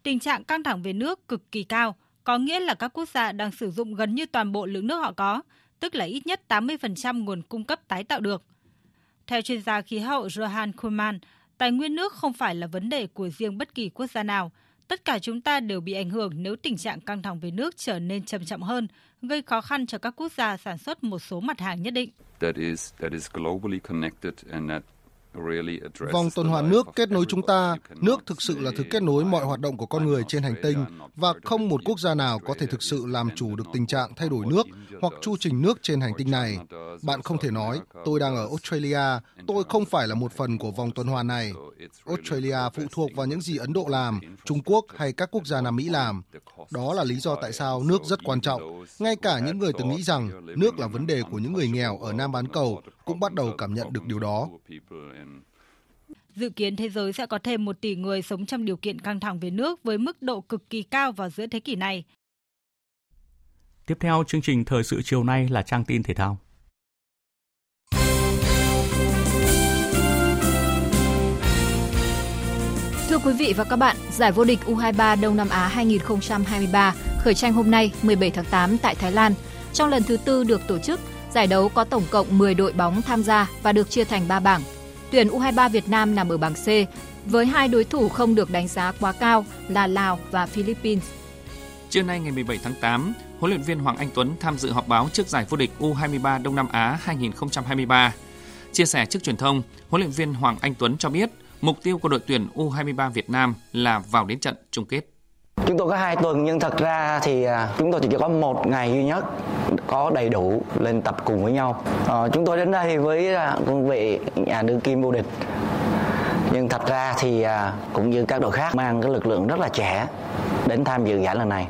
Tình trạng căng thẳng về nước cực kỳ cao có nghĩa là các quốc gia đang sử dụng gần như toàn bộ lượng nước họ có, tức là ít nhất 80% nguồn cung cấp tái tạo được. Theo chuyên gia khí hậu Johan Kuhlmann, tài nguyên nước không phải là vấn đề của riêng bất kỳ quốc gia nào. Tất cả chúng ta đều bị ảnh hưởng nếu tình trạng căng thẳng về nước trở nên trầm trọng hơn, gây khó khăn cho các quốc gia sản xuất một số mặt hàng nhất định. Vòng tuần hoàn nước kết nối chúng ta, nước thực sự là thứ kết nối mọi hoạt động của con người trên hành tinh và không một quốc gia nào có thể thực sự làm chủ được tình trạng thay đổi nước hoặc chu trình nước trên hành tinh này. Bạn không thể nói, tôi đang ở Australia, tôi không phải là một phần của vòng tuần hoàn này. Australia phụ thuộc vào những gì Ấn Độ làm, Trung Quốc hay các quốc gia Nam Mỹ làm. Đó là lý do tại sao nước rất quan trọng. Ngay cả những người từng nghĩ rằng nước là vấn đề của những người nghèo ở Nam bán cầu cũng bắt đầu cảm nhận được điều đó. Dự kiến thế giới sẽ có thêm 1 tỷ người sống trong điều kiện căng thẳng về nước với mức độ cực kỳ cao vào giữa thế kỷ này. Tiếp theo chương trình thời sự chiều nay là trang tin thể thao. Thưa quý vị và các bạn, giải vô địch U23 Đông Nam Á 2023 khởi tranh hôm nay 17 tháng 8 tại Thái Lan. Trong lần thứ 4 được tổ chức, giải đấu có tổng cộng 10 đội bóng tham gia và được chia thành 3 bảng. Tuyển U23 Việt Nam nằm ở bảng C, với 2 đối thủ không được đánh giá quá cao là Lào và Philippines. Trưa nay ngày 17 tháng 8, huấn luyện viên Hoàng Anh Tuấn tham dự họp báo trước giải vô địch U23 Đông Nam Á 2023. Chia sẻ trước truyền thông, huấn luyện viên Hoàng Anh Tuấn cho biết mục tiêu của đội tuyển U23 Việt Nam là vào đến trận chung kết. Chúng tôi có 2 tuần nhưng thật ra thì chúng tôi chỉ có một ngày duy nhất có đầy đủ lên tập cùng với nhau. Chúng tôi đến đây với cương vị nhà đương kim vô địch. Nhưng thật ra thì cũng như các đội khác mang cái lực lượng rất là trẻ đến tham dự giải lần này.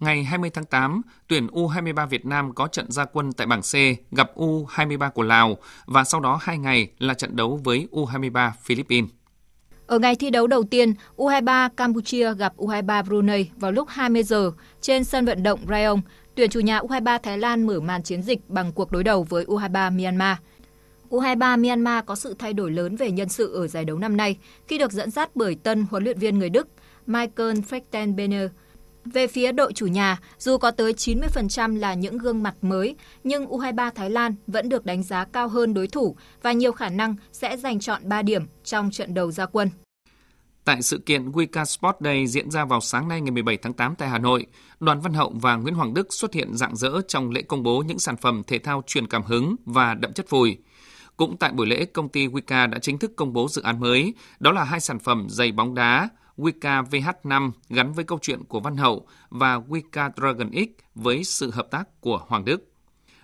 Ngày 20 tháng 8, tuyển U23 Việt Nam có trận ra quân tại bảng C gặp U23 của Lào và sau đó 2 ngày là trận đấu với U23 Philippines. Ở ngày thi đấu đầu tiên, U23 Campuchia gặp U23 Brunei vào lúc 20 giờ trên sân vận động Rayong. Tuyển chủ nhà U23 Thái Lan mở màn chiến dịch bằng cuộc đối đầu với U23 Myanmar. U23 Myanmar có sự thay đổi lớn về nhân sự ở giải đấu năm nay khi được dẫn dắt bởi tân huấn luyện viên người Đức Michael Fechtenbender. Về phía đội chủ nhà, dù có tới 90% là những gương mặt mới, nhưng U23 Thái Lan vẫn được đánh giá cao hơn đối thủ và nhiều khả năng sẽ giành trọn 3 điểm trong trận đầu ra quân. Tại sự kiện Wicca Sport Day diễn ra vào sáng nay ngày 17 tháng 8 tại Hà Nội, Đoàn Văn Hậu và Nguyễn Hoàng Đức xuất hiện rạng rỡ trong lễ công bố những sản phẩm thể thao truyền cảm hứng và đậm chất Phùi. Cũng tại buổi lễ, công ty Wicca đã chính thức công bố dự án mới, đó là 2 sản phẩm giày bóng đá Wicca VH5 gắn với câu chuyện của Văn Hậu và Wicca Dragon X với sự hợp tác của Hoàng Đức.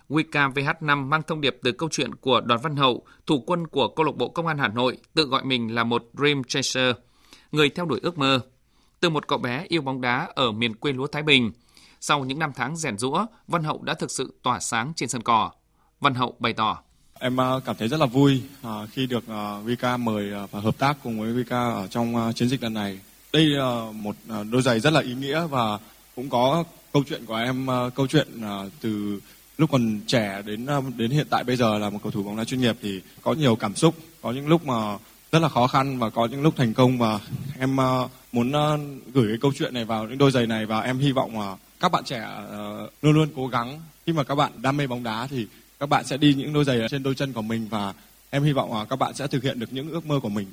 Wicca VH5 mang thông điệp từ câu chuyện của Đoàn Văn Hậu, thủ quân của câu lạc bộ Công an Hà Nội, tự gọi mình là một Dream Chaser, người theo đuổi ước mơ. Từ một cậu bé yêu bóng đá ở miền quê lúa Thái Bình, sau những năm tháng rèn giũa, Văn Hậu đã thực sự tỏa sáng trên sân cỏ. Văn Hậu bày tỏ: Em cảm thấy rất là vui khi được Wicca mời và hợp tác cùng với Wicca ở trong chiến dịch lần này. Đây là một đôi giày rất là ý nghĩa và cũng có câu chuyện của em, câu chuyện từ lúc còn trẻ đến hiện tại bây giờ là một cầu thủ bóng đá chuyên nghiệp, thì có nhiều cảm xúc, có những lúc mà rất là khó khăn và có những lúc thành công, và em muốn gửi cái câu chuyện này vào những đôi giày này, và em hy vọng là các bạn trẻ luôn luôn cố gắng. Khi mà các bạn đam mê bóng đá thì các bạn sẽ đi những đôi giày trên đôi chân của mình, và em hy vọng các bạn sẽ thực hiện được những ước mơ của mình.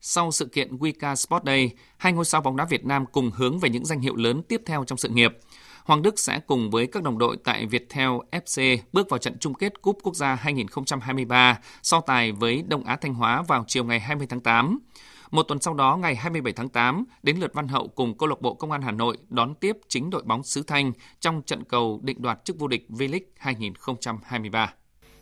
Sau sự kiện Wicca Sport Day, 2 ngôi sao bóng đá Việt Nam cùng hướng về những danh hiệu lớn tiếp theo trong sự nghiệp. Hoàng Đức sẽ cùng với các đồng đội tại Viettel FC bước vào trận chung kết Cúp Quốc gia 2023 so tài với Đông Á Thanh Hóa vào chiều ngày 20 tháng 8. Một tuần sau đó, ngày 27 tháng 8, đến lượt Văn Hậu cùng câu lạc bộ Công an Hà Nội đón tiếp chính đội bóng xứ Thanh trong trận cầu định đoạt chức vô địch V-League 2023.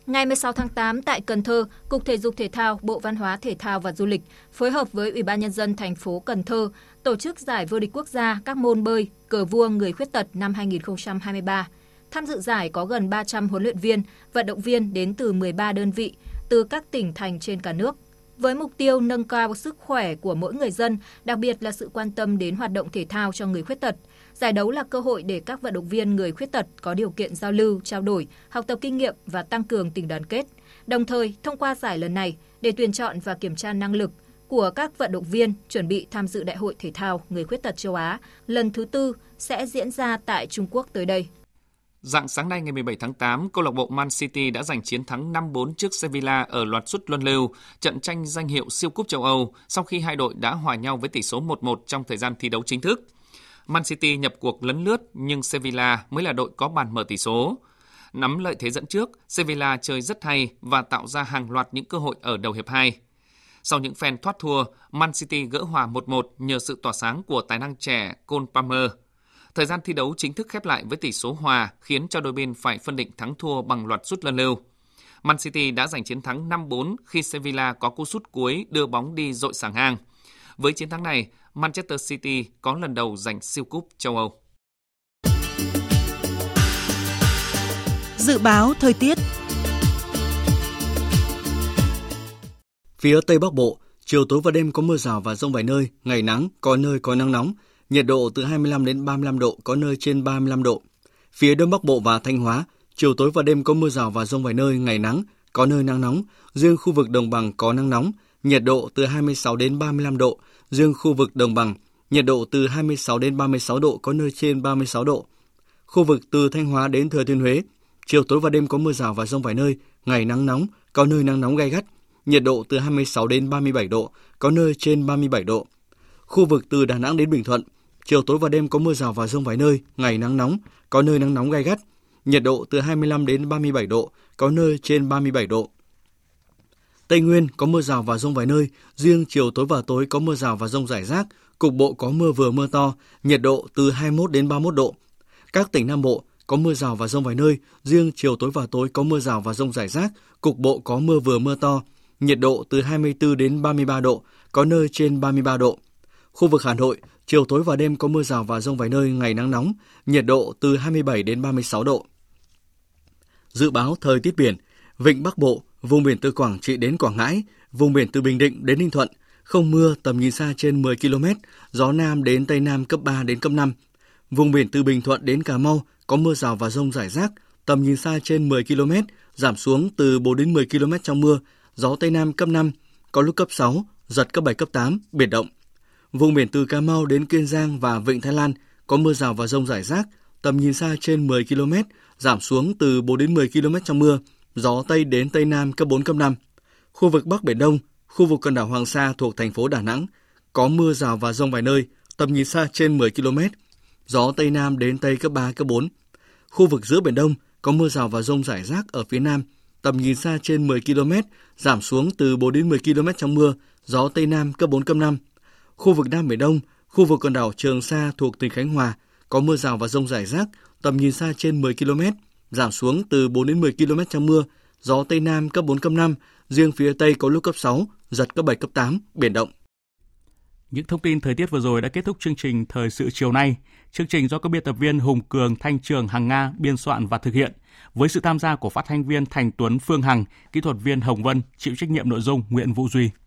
Ngày 16 tháng 8 tại Cần Thơ, Cục Thể dục Thể thao, Bộ Văn hóa Thể thao và Du lịch phối hợp với Ủy ban Nhân dân thành phố Cần Thơ tổ chức giải vô địch quốc gia các môn bơi, cờ vua người khuyết tật năm 2023. Tham dự giải có gần 300 huấn luyện viên, vận động viên đến từ 13 đơn vị, từ các tỉnh thành trên cả nước. Với mục tiêu nâng cao sức khỏe của mỗi người dân, đặc biệt là sự quan tâm đến hoạt động thể thao cho người khuyết tật, giải đấu là cơ hội để các vận động viên người khuyết tật có điều kiện giao lưu, trao đổi, học tập kinh nghiệm và tăng cường tình đoàn kết. Đồng thời, thông qua giải lần này để tuyển chọn và kiểm tra năng lực của các vận động viên chuẩn bị tham dự Đại hội Thể thao Người khuyết tật châu Á lần thứ 4 sẽ diễn ra tại Trung Quốc tới đây. Rạng sáng nay ngày 17 tháng 8, câu lạc bộ Man City đã giành chiến thắng 5-4 trước Sevilla ở loạt sút luân lưu, trận tranh danh hiệu siêu cúp châu Âu sau khi hai đội đã hòa nhau với tỷ số 1-1 trong thời gian thi đấu chính thức. Man City nhập cuộc lấn lướt nhưng Sevilla mới là đội có bàn mở tỷ số. Nắm lợi thế dẫn trước, Sevilla chơi rất hay và tạo ra hàng loạt những cơ hội ở đầu hiệp 2. Sau những phen thoát thua, Man City gỡ hòa 1-1 nhờ sự tỏa sáng của tài năng trẻ Cole Palmer. Thời gian thi đấu chính thức khép lại với tỷ số hòa khiến cho đôi bên phải phân định thắng thua bằng loạt sút luân lưu. Man City đã giành chiến thắng 5-4 khi Sevilla có cú sút cuối đưa bóng đi dội sàng ngang. Với chiến thắng này, Manchester City có lần đầu giành siêu cúp châu Âu. Dự báo thời tiết. Phía Tây Bắc Bộ, chiều tối và đêm có mưa rào và dông vài nơi, ngày nắng, có nơi có nắng nóng. Nhiệt độ từ 25 đến 35 độ, có nơi trên 35 độ. Phía Đông Bắc Bộ và Thanh Hóa, chiều tối và đêm có mưa rào và dông vài nơi, ngày nắng, có nơi nắng nóng. Riêng khu vực đồng bằng có nắng nóng, nhiệt độ từ 26 đến 35 độ. Riêng khu vực đồng bằng, nhiệt độ từ 26 đến 36 độ, có nơi trên 36 độ. Khu vực từ Thanh Hóa đến Thừa Thiên Huế, chiều tối và đêm có mưa rào và dông vài nơi, ngày nắng nóng, có nơi nắng nóng gay gắt. Nhiệt độ từ 26 đến 37 độ, có nơi trên 37 độ. Khu vực từ Đà Nẵng đến Bình Thuận, chiều tối và đêm có mưa rào và dông vài nơi, ngày nắng nóng, có nơi nắng nóng gay gắt. Nhiệt độ từ 25 đến 37 độ, có nơi trên 37 độ. Tây Nguyên có mưa rào và dông vài nơi, riêng chiều tối và tối có mưa rào và dông rải rác, cục bộ có mưa vừa mưa to, nhiệt độ từ 21 đến 31 độ. Các tỉnh Nam Bộ có mưa rào và dông vài nơi, riêng chiều tối và tối có mưa rào và dông rải rác, cục bộ có mưa vừa mưa to, nhiệt độ từ 24 đến 33 độ, có nơi trên 33 độ. Khu vực Hà Nội, chiều tối và đêm có mưa rào và dông vài nơi, ngày nắng nóng, nhiệt độ từ 27 đến 36 độ. Dự báo thời tiết biển, vịnh Bắc Bộ, vùng biển từ Quảng Trị đến Quảng Ngãi, vùng biển từ Bình Định đến Ninh Thuận, không mưa, tầm nhìn xa trên 10 km, gió Nam đến Tây Nam cấp 3 đến cấp 5. Vùng biển từ Bình Thuận đến Cà Mau có mưa rào và dông rải rác, tầm nhìn xa trên 10 km, giảm xuống từ 4 đến 10 km trong mưa, gió Tây Nam cấp 5, có lúc cấp 6, giật cấp 7, cấp 8, biển động. Vùng biển từ Cà Mau đến Kiên Giang và Vịnh Thái Lan có mưa rào và dông rải rác, tầm nhìn xa trên 10 km, giảm xuống từ 4 đến 10 km trong mưa, gió Tây đến Tây Nam cấp 4, cấp 5. Khu vực Bắc Biển Đông, khu vực quần đảo Hoàng Sa thuộc thành phố Đà Nẵng có mưa rào và dông vài nơi, tầm nhìn xa trên 10 km, gió Tây Nam đến Tây cấp 3, cấp 4. Khu vực giữa Biển Đông có mưa rào và dông rải rác ở phía Nam, tầm nhìn xa trên 10 km, giảm xuống từ 4 đến 10 km trong mưa, gió Tây Nam cấp 4, cấp 5. Khu vực Nam Biển Đông, khu vực quần đảo Trường Sa thuộc tỉnh Khánh Hòa có mưa rào và dông rải rác, tầm nhìn xa trên 10 km, giảm xuống từ 4 đến 10 km trong mưa, gió Tây Nam cấp 4, cấp 5, riêng phía Tây có lúc cấp 6, giật cấp 7, cấp 8, biển động. Những thông tin thời tiết vừa rồi đã kết thúc chương trình Thời sự chiều nay. Chương trình do các biên tập viên Hùng Cường, Thanh Trường, Hằng Nga biên soạn và thực hiện, với sự tham gia của phát thanh viên Thành Tuấn, Phương Hằng, kỹ thuật viên Hồng Vân, chịu trách nhiệm nội dung Nguyễn Vũ Duy.